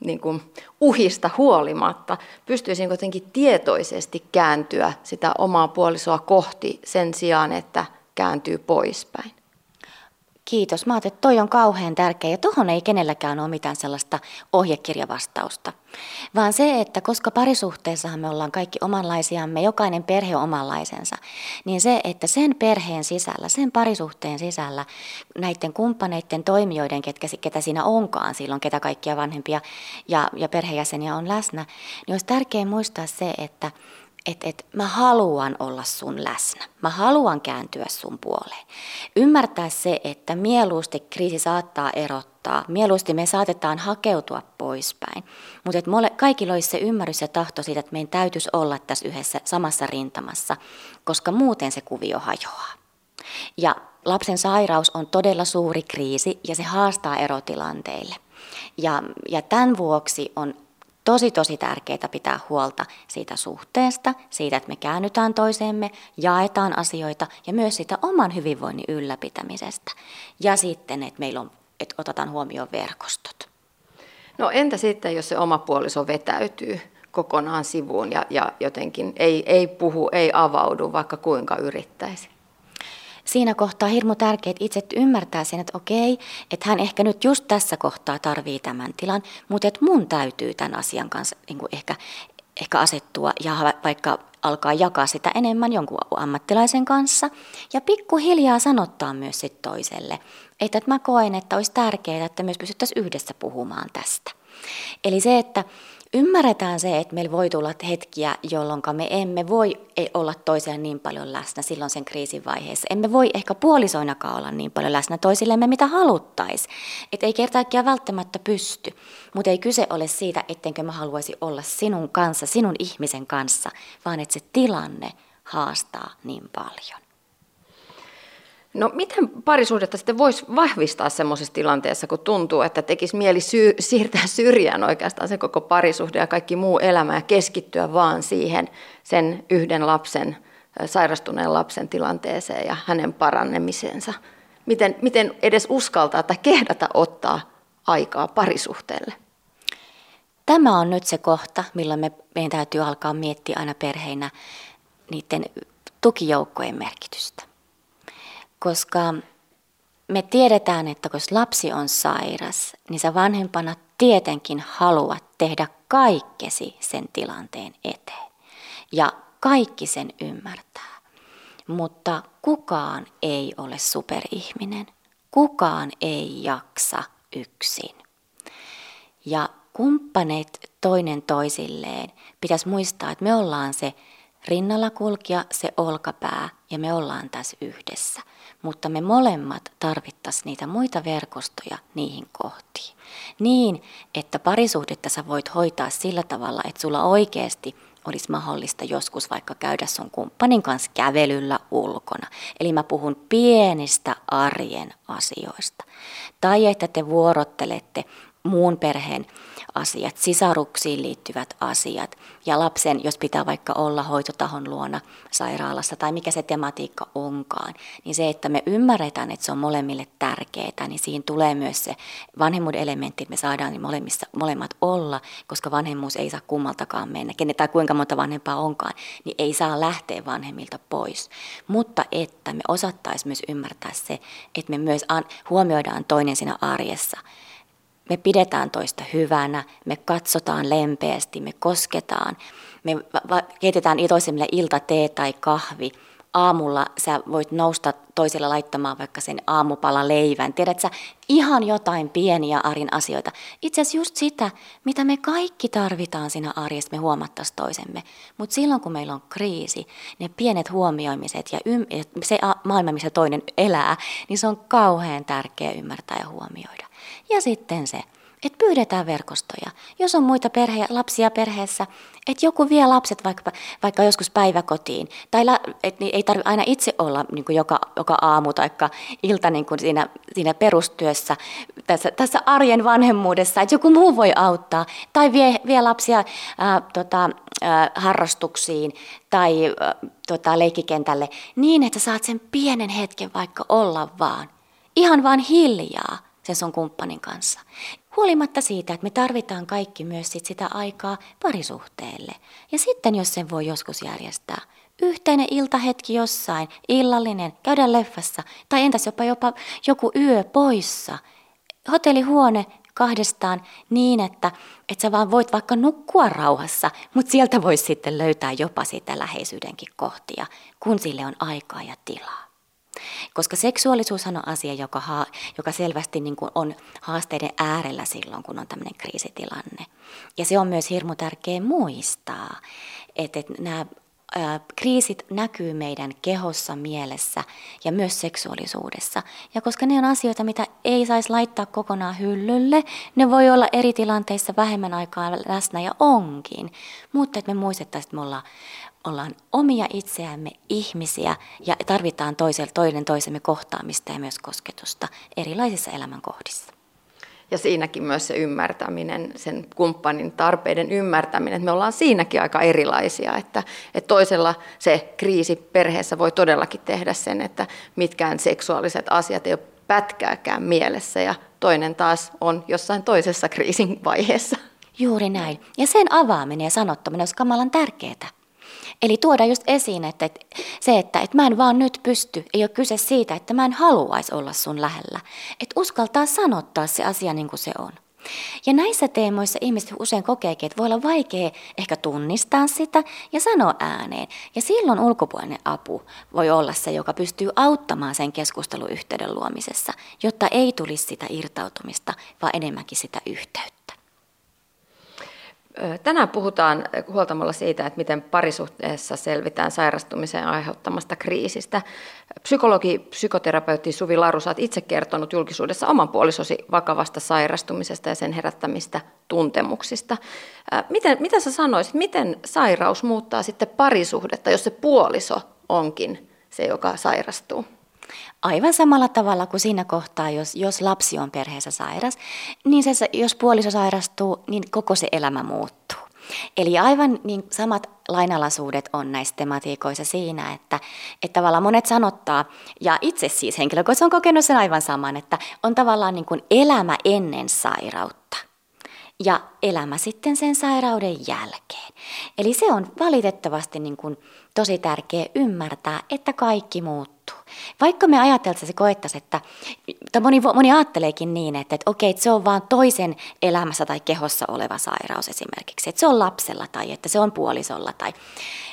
niin kuin uhista huolimatta pystyisin kuitenkin tietoisesti kääntyä sitä omaa puolisoa kohti sen sijaan, että kääntyy poispäin? Kiitos. Mä ajattelin, että toi on kauhean tärkeä ja tuohon ei kenelläkään ole mitään sellaista ohjekirjavastausta. Vaan se, että koska parisuhteessahan me ollaan kaikki omanlaisiamme, jokainen perhe on omanlaisensa, niin se, että sen perheen sisällä, sen parisuhteen sisällä, näiden kumppaneiden toimijoiden, ketä siinä onkaan silloin, ketä kaikkia vanhempia ja perheenjäseniä on läsnä, niin olisi tärkeää muistaa se, että mä haluan olla sun läsnä, mä haluan kääntyä sun puoleen. Ymmärtää se, että mieluusti kriisi saattaa erottaa, mieluusti me saatetaan hakeutua poispäin, mutta että kaikilla olisi se ymmärrys ja tahto siitä, että meidän täytyisi olla tässä yhdessä samassa rintamassa, koska muuten se kuvio hajoaa. Ja lapsen sairaus on todella suuri kriisi ja se haastaa erotilanteille. Ja tämän vuoksi on tosi tärkeää pitää huolta siitä suhteesta, siitä, että me käännytään toiseemme, jaetaan asioita ja myös sitä oman hyvinvoinnin ylläpitämisestä. Ja sitten, että että otetaan huomioon verkostot. No entä sitten, jos se oma puoliso vetäytyy kokonaan sivuun ja jotenkin ei puhu, ei avaudu, vaikka kuinka yrittäisi? Siinä kohtaa hirmu tärkeää itse ymmärtää sen, että okei, että hän ehkä nyt just tässä kohtaa tarvii tämän tilan, mutta että mun täytyy tämän asian kanssa niin kuin ehkä asettua ja vaikka alkaa jakaa sitä enemmän jonkun ammattilaisen kanssa. Ja pikkuhiljaa sanottaa myös sit toiselle, että mä koen, että olisi tärkeää, että myös pystyttäisiin yhdessä puhumaan tästä. Eli se, että ymmärretään se, että meillä voi tulla hetkiä, jolloin me emme voi olla toiseen niin paljon läsnä silloin sen kriisin vaiheessa. Emme voi ehkä puolisoinakaan olla niin paljon läsnä toisillemme, mitä haluttaisiin. Että ei kertaakaan välttämättä pysty. Mutta ei kyse ole siitä, ettenkö mä haluaisi olla sinun kanssa, sinun ihmisen kanssa, vaan että se tilanne haastaa niin paljon. No miten parisuhdetta sitten voisi vahvistaa semmoisessa tilanteessa, kun tuntuu, että tekisi mieli siirtää syrjään oikeastaan se koko parisuhde ja kaikki muu elämä ja keskittyä vaan siihen sen yhden lapsen, sairastuneen lapsen tilanteeseen ja hänen paranemisensa? Miten edes uskaltaa tai kehdata ottaa aikaa parisuhteelle? Tämä on nyt se kohta, milloin meidän täytyy alkaa miettiä aina perheinä niiden tukijoukkojen merkitystä. Koska me tiedetään, että jos lapsi on sairas, niin sä vanhempana tietenkin haluat tehdä kaikkesi sen tilanteen eteen. Ja kaikki sen ymmärtää. Mutta kukaan ei ole superihminen. Kukaan ei jaksa yksin. Ja kumppanit toinen toisilleen pitäisi muistaa, että me ollaan se rinnalla kulkija, se olkapää ja me ollaan tässä yhdessä. Mutta me molemmat tarvittaisiin niitä muita verkostoja niihin kohtiin. Niin, että parisuhdetta sä voit hoitaa sillä tavalla, että sulla oikeasti olisi mahdollista joskus vaikka käydä sun kumppanin kanssa kävelyllä ulkona. Eli mä puhun pienistä arjen asioista. Tai että te vuorottelette muun perheen asiat, sisaruksiin liittyvät asiat ja lapsen, jos pitää vaikka olla hoitotahon luona sairaalassa tai mikä se tematiikka onkaan, niin se, että me ymmärretään, että se on molemmille tärkeää, niin siihen tulee myös se vanhemmuuden elementti, että me saadaan niin molemmat olla, koska vanhemmuus ei saa kummaltakaan mennä, tai kuinka monta vanhempaa onkaan, niin ei saa lähteä vanhemmilta pois, mutta että me osattaisiin myös ymmärtää se, että me myös huomioidaan toinen siinä arjessa. Me pidetään toista hyvänä, me katsotaan lempeästi, me kosketaan, me keitetään toisemmille iltatee tai kahvi. Aamulla sä voit nousta toisella laittamaan vaikka sen aamupala leivän. Tiedät sä ihan jotain pieniä arjen asioita. Itse asiassa just sitä, mitä me kaikki tarvitaan siinä arjessa, me huomattaisiin toisemme. Mutta silloin kun meillä on kriisi, ne pienet huomioimiset ja se maailma, missä toinen elää, niin se on kauhean tärkeä ymmärtää ja huomioida. Ja sitten se, että pyydetään verkostoja. Jos on muita lapsia perheessä, että joku vie lapset vaikka joskus päiväkotiin. Tai ei tarvitse aina itse olla niin kuin joka aamu tai ilta niin kuin siinä perustyössä, tässä arjen vanhemmuudessa, että joku muu voi auttaa. Tai vie lapsia harrastuksiin tai leikkikentälle niin, että saat sen pienen hetken vaikka olla vaan. Ihan vaan hiljaa sen sun kumppanin kanssa. Huolimatta siitä, että me tarvitaan kaikki myös sitä aikaa parisuhteelle. Ja sitten, jos sen voi joskus järjestää, yhteinen iltahetki jossain, illallinen, käydä leffassa, tai entäs jopa joku yö poissa, hotellihuone kahdestaan niin, että sä vaan voit vaikka nukkua rauhassa, mutta sieltä voisi sitten löytää jopa sitä läheisyydenkin kohtia, kun sille on aikaa ja tilaa. Koska seksuaalisuushan on asia, joka selvästi niin kuin on haasteiden äärellä silloin, kun on tämmöinen kriisitilanne. Ja se on myös hirmu tärkeä muistaa, että nämä kriisit näkyy meidän kehossa, mielessä ja myös seksuaalisuudessa. Ja koska ne on asioita, mitä ei saisi laittaa kokonaan hyllylle, ne voi olla eri tilanteissa vähemmän aikaa läsnä ja onkin. Mutta että me muistettaisiin, että me ollaan omia itseämme ihmisiä ja tarvitaan toinen toisemme kohtaamista ja myös kosketusta erilaisissa elämänkohdissa. Ja siinäkin myös se ymmärtäminen, sen kumppanin tarpeiden ymmärtäminen, että me ollaan siinäkin aika erilaisia, että toisella se kriisi perheessä voi todellakin tehdä sen, että mitkään seksuaaliset asiat ei ole pätkääkään mielessä ja toinen taas on jossain toisessa kriisin vaiheessa. Juuri näin. Ja sen avaaminen ja sanottaminen olisi kamalan tärkeää. Eli tuoda just esiin, että mä en vaan nyt pysty, ei ole kyse siitä, että mä en haluaisi olla sun lähellä. Että uskaltaa sanottaa se asia niin kuin se on. Ja näissä teemoissa ihmiset usein kokeekin, että voi olla vaikea ehkä tunnistaa sitä ja sanoa ääneen. Ja silloin ulkopuolinen apu voi olla se, joka pystyy auttamaan sen keskusteluyhteyden luomisessa, jotta ei tulisi sitä irtautumista, vaan enemmänkin sitä yhteyttä. Tänään puhutaan huoltamolla siitä, että miten parisuhteessa selvitään sairastumiseen aiheuttamasta kriisistä. Psykologi, psykoterapeutti Suvi Laru, olet itse kertonut julkisuudessa oman puolisosi vakavasta sairastumisesta ja sen herättämistä tuntemuksista. Mitä sä sanoisit, miten sairaus muuttaa sitten parisuhdetta, jos se puoliso onkin se, joka sairastuu? Aivan samalla tavalla kuin siinä kohtaa, jos lapsi on perheessä sairas, niin jos puoliso sairastuu, niin koko se elämä muuttuu. Eli aivan niin samat lainalaisuudet on näissä tematiikoissa siinä, että tavallaan monet sanottaa, ja itse siis henkilökohtaisesti on kokenut sen aivan saman, että on tavallaan niin kuin elämä ennen sairautta. Ja elämä sitten sen sairauden jälkeen. Eli se on valitettavasti niin kuin tosi tärkeä ymmärtää, että kaikki muuttuu. Vaikka me ajateltaisiin ja koettaisiin, että moni ajatteleekin niin, että okei, että se on vaan toisen elämässä tai kehossa oleva sairaus esimerkiksi. Että se on lapsella tai että se on puolisolla. Tai,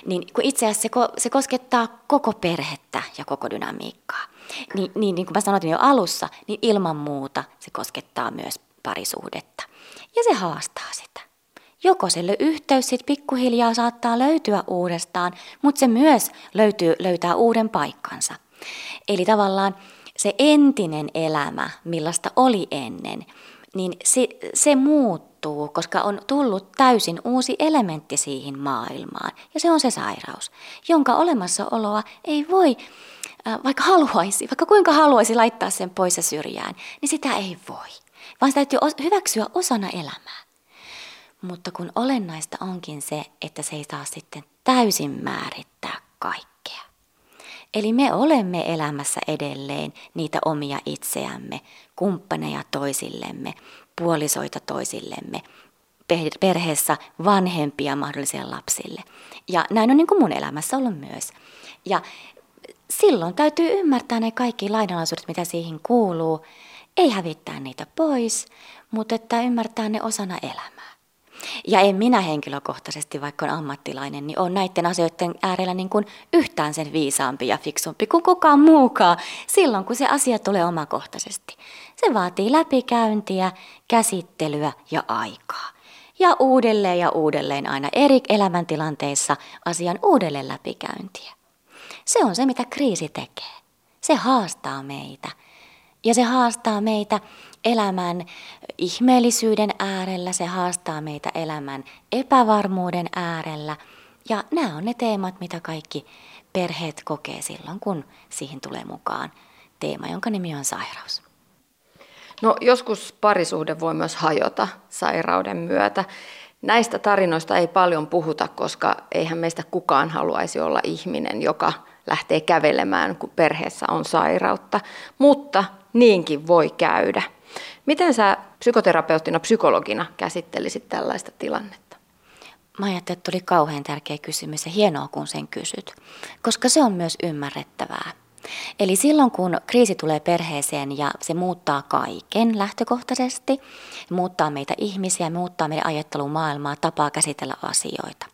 niin kun itse asiassa se koskettaa koko perhettä ja koko dynamiikkaa. niin kuin mä sanoin jo alussa, niin ilman muuta se koskettaa myös parisuhdetta. Ja se haastaa sitä. Joko se yhteys sitten pikkuhiljaa saattaa löytyä uudestaan, mutta se myös löytää uuden paikkansa. Eli tavallaan se entinen elämä, millaista oli ennen, niin se muuttuu, koska on tullut täysin uusi elementti siihen maailmaan. Ja se on se sairaus, jonka olemassaoloa ei voi, vaikka kuinka haluaisi laittaa sen pois ja syrjään, niin sitä ei voi. Vaan se täytyy hyväksyä osana elämää. Mutta kun olennaista onkin se, että se ei saa sitten täysin määrittää kaikkea. Eli me olemme elämässä edelleen niitä omia itseämme, kumppaneja toisillemme, puolisoita toisillemme, perheessä vanhempia mahdollisille lapsille. Ja näin on niin kuin mun elämässä ollut myös. Ja silloin täytyy ymmärtää ne kaikki lainalaisuudet, mitä siihen kuuluu. Ei hävittää niitä pois, mutta että ymmärtää ne osana elämää. Ja en minä henkilökohtaisesti, vaikka on ammattilainen, niin olen näiden asioiden äärellä niin kuin yhtään sen viisaampi ja fiksumpi kuin kukaan muukaan silloin, kun se asia tulee omakohtaisesti. Se vaatii läpikäyntiä, käsittelyä ja aikaa. Ja uudelleen aina eri elämäntilanteissa asian uudelleen läpikäyntiä. Se on se, mitä kriisi tekee. Se haastaa meitä. Ja se haastaa meitä elämän ihmeellisyyden äärellä, se haastaa meitä elämän epävarmuuden äärellä. Ja nämä on ne teemat, mitä kaikki perheet kokee silloin, kun siihen tulee mukaan teema, jonka nimi on sairaus. No, joskus parisuhde voi myös hajota sairauden myötä. Näistä tarinoista ei paljon puhuta, koska eihän meistä kukaan haluaisi olla ihminen, joka lähtee kävelemään, kun perheessä on sairautta. Mutta niinkin voi käydä. Miten sä psykoterapeuttina, psykologina käsittelisit tällaista tilannetta? Mä ajattelin, että oli kauhean tärkeä kysymys ja hienoa, kun sen kysyt, koska se on myös ymmärrettävää. Eli silloin, kun kriisi tulee perheeseen ja se muuttaa kaiken lähtökohtaisesti, muuttaa meitä ihmisiä, muuttaa meidän ajattelumaailmaa, tapaa käsitellä asioita,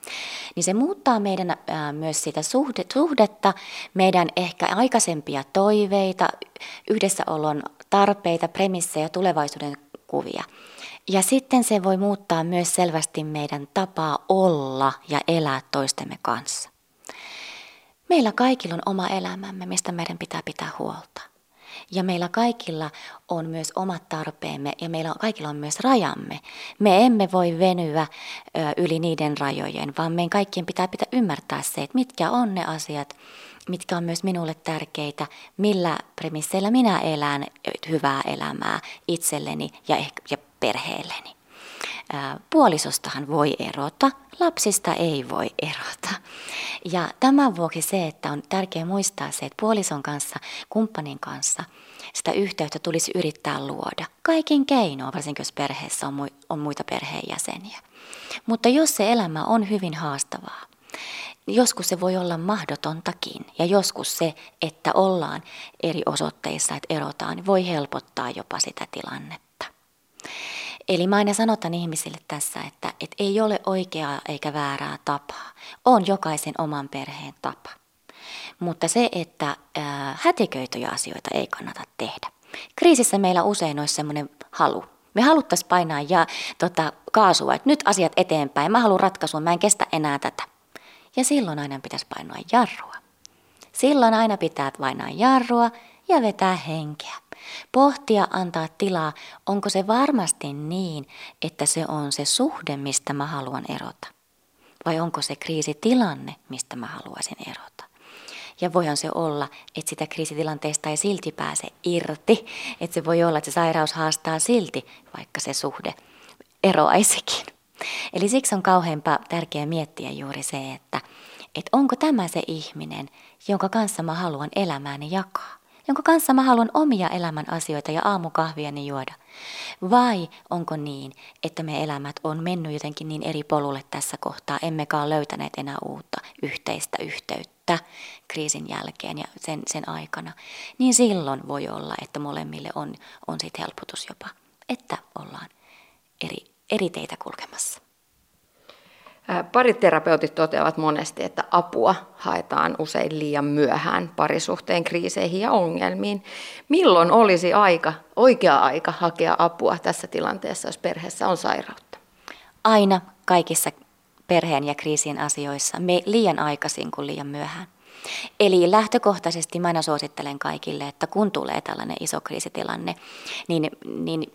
niin se muuttaa meidän myös sitä suhdetta, meidän ehkä aikaisempia toiveita, yhdessäolon tarpeita, premissejä, tulevaisuuden kuvia. Ja sitten se voi muuttaa myös selvästi meidän tapaa olla ja elää toistemme kanssa. Meillä kaikilla on oma elämämme, mistä meidän pitää pitää huolta. Ja meillä kaikilla on myös omat tarpeemme ja meillä kaikilla on myös rajamme. Me emme voi venyä yli niiden rajojen, vaan meidän kaikkien pitää ymmärtää se, että mitkä on ne asiat, mitkä on myös minulle tärkeitä, millä premisseillä minä elän hyvää elämää itselleni ja perheelleni. Puolisostahan voi erota, lapsista ei voi erota. Ja tämän vuoksi se, että on tärkeää muistaa se, että puolison kanssa, kumppanin kanssa sitä yhteyttä tulisi yrittää luoda. Kaikin keinoin, varsinkin jos perheessä on muita perheenjäseniä. Mutta jos se elämä on hyvin haastavaa, joskus se voi olla mahdotontakin ja joskus se, että ollaan eri osoitteissa, että erotaan, voi helpottaa jopa sitä tilannetta. Eli mä aina sanotan ihmisille tässä, että ei ole oikeaa eikä väärää tapaa. On jokaisen oman perheen tapa. Mutta se, että hätiköityjä asioita ei kannata tehdä. Kriisissä meillä usein olisi semmoinen halu. Me haluttaisiin painaa kaasua, että nyt asiat eteenpäin, mä haluan ratkaisua, mä en kestä enää tätä. Ja silloin aina pitäisi painaa jarrua. Silloin aina pitää painaa jarrua ja vetää henkeä. Pohtia, antaa tilaa, onko se varmasti niin, että se on se suhde, mistä mä haluan erota. Vai onko se kriisitilanne, mistä mä haluaisin erota. Ja voihan se olla, että sitä kriisitilanteesta ei silti pääse irti. Että se voi olla, että se sairaus haastaa silti, vaikka se suhde eroaisikin. Eli siksi on kauhean tärkeää miettiä juuri se, että onko tämä se ihminen, jonka kanssa mä haluan elämääni jakaa. Jonka kanssa mä haluan omia elämän asioita ja aamukahviani juoda? Vai onko niin, että me elämät on mennyt jotenkin niin eri polulle tässä kohtaa, emmekä ole löytäneet enää uutta yhteistä yhteyttä kriisin jälkeen ja sen aikana? Niin silloin voi olla, että molemmille on sit helpotus jopa, että ollaan eri teitä kulkemassa. Pariterapeutit toteavat monesti, että apua haetaan usein liian myöhään parisuhteen kriiseihin ja ongelmiin. Milloin olisi oikea aika hakea apua tässä tilanteessa, jos perheessä on sairautta? Aina kaikissa perheen ja kriisin asioissa, liian aikaisin kuin liian myöhään. Eli lähtökohtaisesti minä suosittelen kaikille, että kun tulee tällainen iso kriisitilanne, niin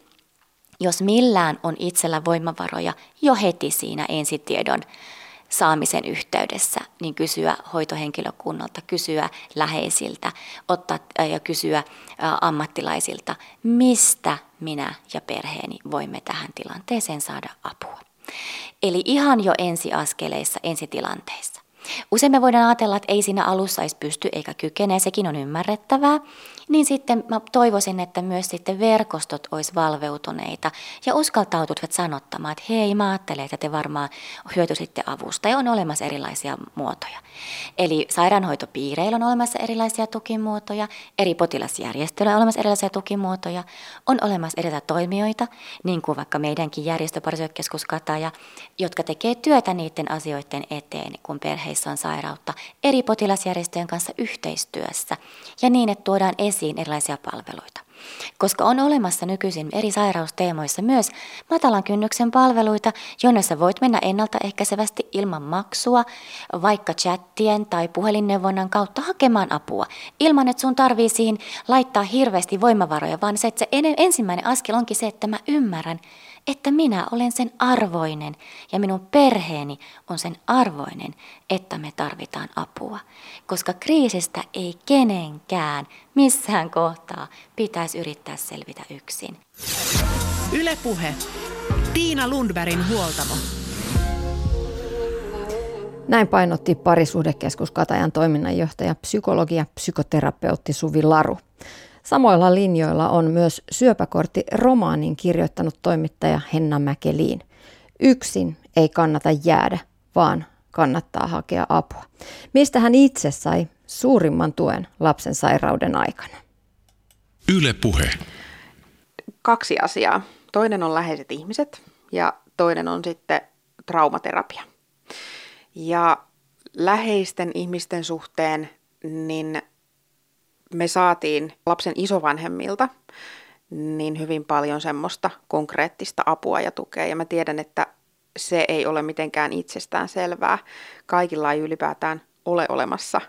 jos millään on itsellä voimavaroja jo heti siinä ensitiedon saamisen yhteydessä, niin kysyä hoitohenkilökunnalta, kysyä läheisiltä, ottaa ja kysyä ammattilaisilta, mistä minä ja perheeni voimme tähän tilanteeseen saada apua. Eli ihan jo ensiaskeleissa, ensitilanteissa. Usein me voidaan ajatella, että ei siinä alussa edes pysty eikä kykene, sekin on ymmärrettävää, niin sitten mä toivoisin, että myös sitten verkostot olisi valveutuneita ja uskaltautuisivat sanottamaan, että hei, mä ajattelen, että te varmaan hyötyisitte avusta ja on olemassa erilaisia muotoja. Eli sairaanhoitopiireillä on olemassa erilaisia tukimuotoja, eri potilasjärjestöillä on olemassa erilaisia tukimuotoja, on olemassa erilaisia toimijoita, niin kuin vaikka meidänkin järjestö Parisuhdekeskus Kataja, jotka tekee työtä niiden asioiden eteen, kun perheissä on sairautta, eri potilasjärjestöjen kanssa yhteistyössä ja niin, että tuodaan esiin erilaisia palveluita. Koska on olemassa nykyisin eri sairausteemoissa myös matalan kynnyksen palveluita, jonne sä voit mennä ennaltaehkäisevästi ilman maksua, vaikka chattien tai puhelinneuvonnan kautta hakemaan apua, ilman että sun tarvii siihen laittaa hirveästi voimavaroja, vaan se, että se ensimmäinen askel onkin se, että mä ymmärrän, että minä olen sen arvoinen ja minun perheeni on sen arvoinen, että me tarvitaan apua. Koska kriisistä ei kenenkään missään kohtaa pitäisi yrittää selvitä yksin. Yle Puhe. Tiina Lundbergin huoltamo. Näin painotti Parisuhdekeskus Katajan toiminnanjohtaja, psykologi ja psykoterapeutti Suvi Laru. Samoilla linjoilla on myös Syöpäkortti romaanin kirjoittanut toimittaja Henna Mäkelin. Yksin ei kannata jäädä, vaan kannattaa hakea apua. Mistä hän itse sai suurimman tuen lapsen sairauden aikana? Yle Puhe. Kaksi asiaa. Toinen on läheiset ihmiset ja toinen on sitten traumaterapia. Ja läheisten ihmisten suhteen niin me saatiin lapsen isovanhemmilta niin hyvin paljon semmoista konkreettista apua ja tukea. Ja mä tiedän, että se ei ole mitenkään itsestään selvää. Kaikilla ei ylipäätään ole olemassa.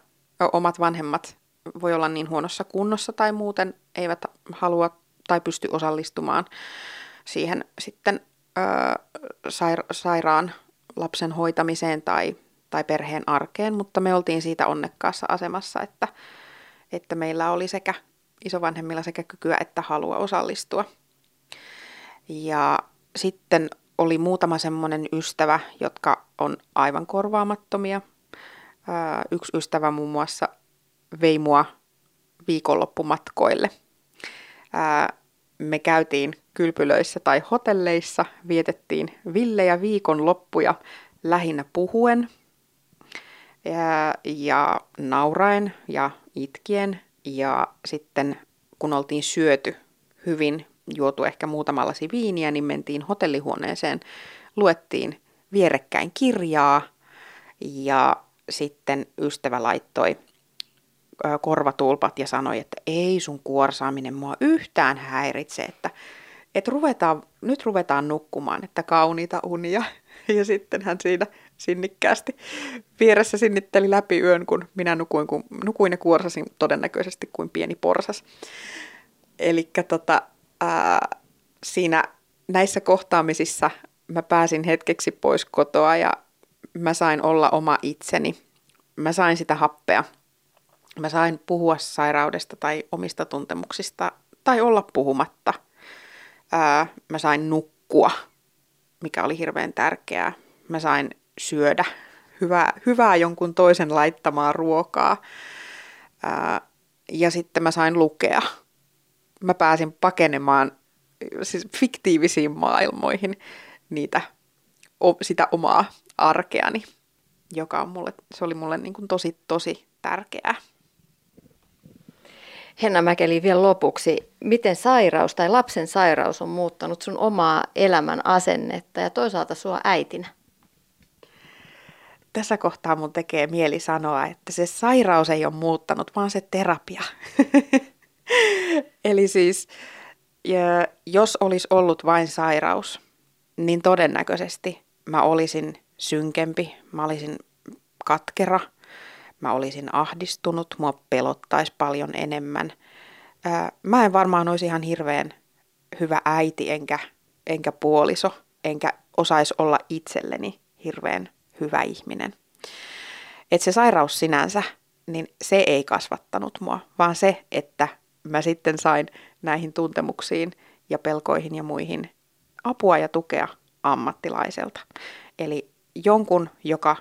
Omat vanhemmat voi olla niin huonossa kunnossa tai muuten eivät halua tai pysty osallistumaan siihen sitten sairaan lapsen hoitamiseen tai perheen arkeen. Mutta me oltiin siitä onnekkaassa asemassa, että meillä oli sekä isovanhemmilla sekä kykyä että halua osallistua. Ja sitten oli muutama semmoinen ystävä, jotka on aivan korvaamattomia. Yksi ystävä muun muassa vei mua viikonloppumatkoille. Me käytiin kylpylöissä tai hotelleissa, vietettiin villejä viikonloppuja lähinnä puhuen ja nauraen ja itkien, ja sitten kun oltiin syöty hyvin, juotu ehkä muutama lasi viiniä, niin mentiin hotellihuoneeseen, luettiin vierekkäin kirjaa ja sitten ystävä laittoi korvatulpat ja sanoi, että ei sun kuorsaaminen mua yhtään häiritse, että nyt ruvetaan nukkumaan, että kauniita unia. Ja sitten hän siinä sinnikkäästi vieressä sinnitteli läpi yön, kun minä nukuin ja kuorsasin todennäköisesti kuin pieni porsas. Elikkä siinä näissä kohtaamisissa mä pääsin hetkeksi pois kotoa ja mä sain olla oma itseni. Mä sain sitä happea. Mä sain puhua sairaudesta tai omista tuntemuksista tai olla puhumatta. Mä sain nukkua, mikä oli hirveän tärkeää. Mä sain syödä hyvää jonkun toisen laittamaa ruokaa. Ja sitten mä sain lukea. Mä pääsin pakenemaan siis fiktiivisiin maailmoihin sitä omaa arkeani, joka on se oli mulle niin kuin tosi, tosi tärkeää. Henna Mäkelin vielä lopuksi. Miten sairaus tai lapsen sairaus on muuttanut sun omaa elämän asennetta ja toisaalta sua äitinä? tässä kohtaa mun tekee mieli sanoa, että se sairaus ei ole muuttanut, vaan se terapia. Eli siis, jos olisi ollut vain sairaus, niin todennäköisesti mä olisin synkempi, mä olisin katkera, mä olisin ahdistunut, mua pelottaisi paljon enemmän. Mä en varmaan olisi ihan hirveän hyvä äiti, enkä puoliso, enkä osaisi olla itselleni hirveän hyvä ihminen. Et se sairaus sinänsä, niin se ei kasvattanut mua, vaan se, että mä sitten sain näihin tuntemuksiin ja pelkoihin ja muihin apua ja tukea ammattilaiselta. Eli jonkun, joka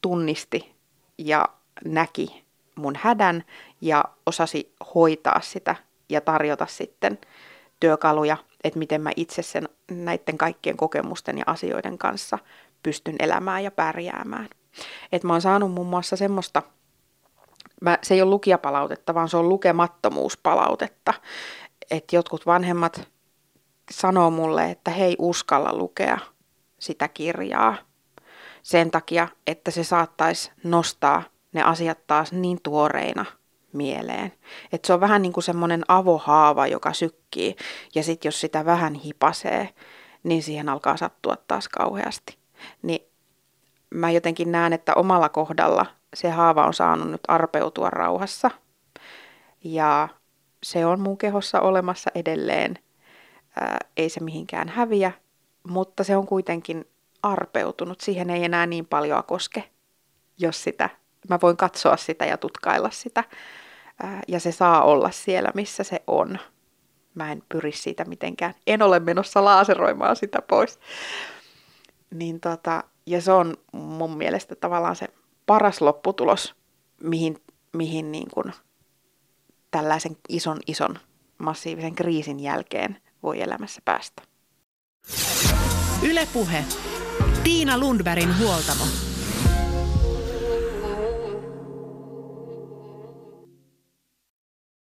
tunnisti ja näki mun hädän ja osasi hoitaa sitä ja tarjota sitten työkaluja, että miten mä itse sen näiden kaikkien kokemusten ja asioiden kanssa pystyn elämään ja pärjäämään. Et mä oon saanut muun muassa semmoista, se ei ole lukijapalautetta, vaan se on lukemattomuuspalautetta. Et jotkut vanhemmat sanoo mulle, että he ei uskalla lukea sitä kirjaa sen takia, että se saattaisi nostaa ne asiat taas niin tuoreina mieleen. Että se on vähän niin kuin semmoinen avohaava, joka sykkii, ja sitten jos sitä vähän hipasee, niin siihen alkaa sattua taas kauheasti. Niin mä jotenkin näen, että omalla kohdalla se haava on saanut nyt arpeutua rauhassa, ja se on mun kehossa olemassa edelleen. Ei se mihinkään häviä, mutta se on kuitenkin arpeutunut. Siihen ei enää niin paljoa koske, jos sitä. Mä voin katsoa sitä ja tutkailla sitä, ja se saa olla siellä, missä se on. Mä en pyri siitä mitenkään. En ole menossa laaseroimaan sitä pois. Niin ja se on mun mielestä tavallaan se paras lopputulos, mihin niin kuin tällaisen ison massiivisen kriisin jälkeen voi elämässä päästä. Yle Puhe. Tiina Lundbergin huoltamo.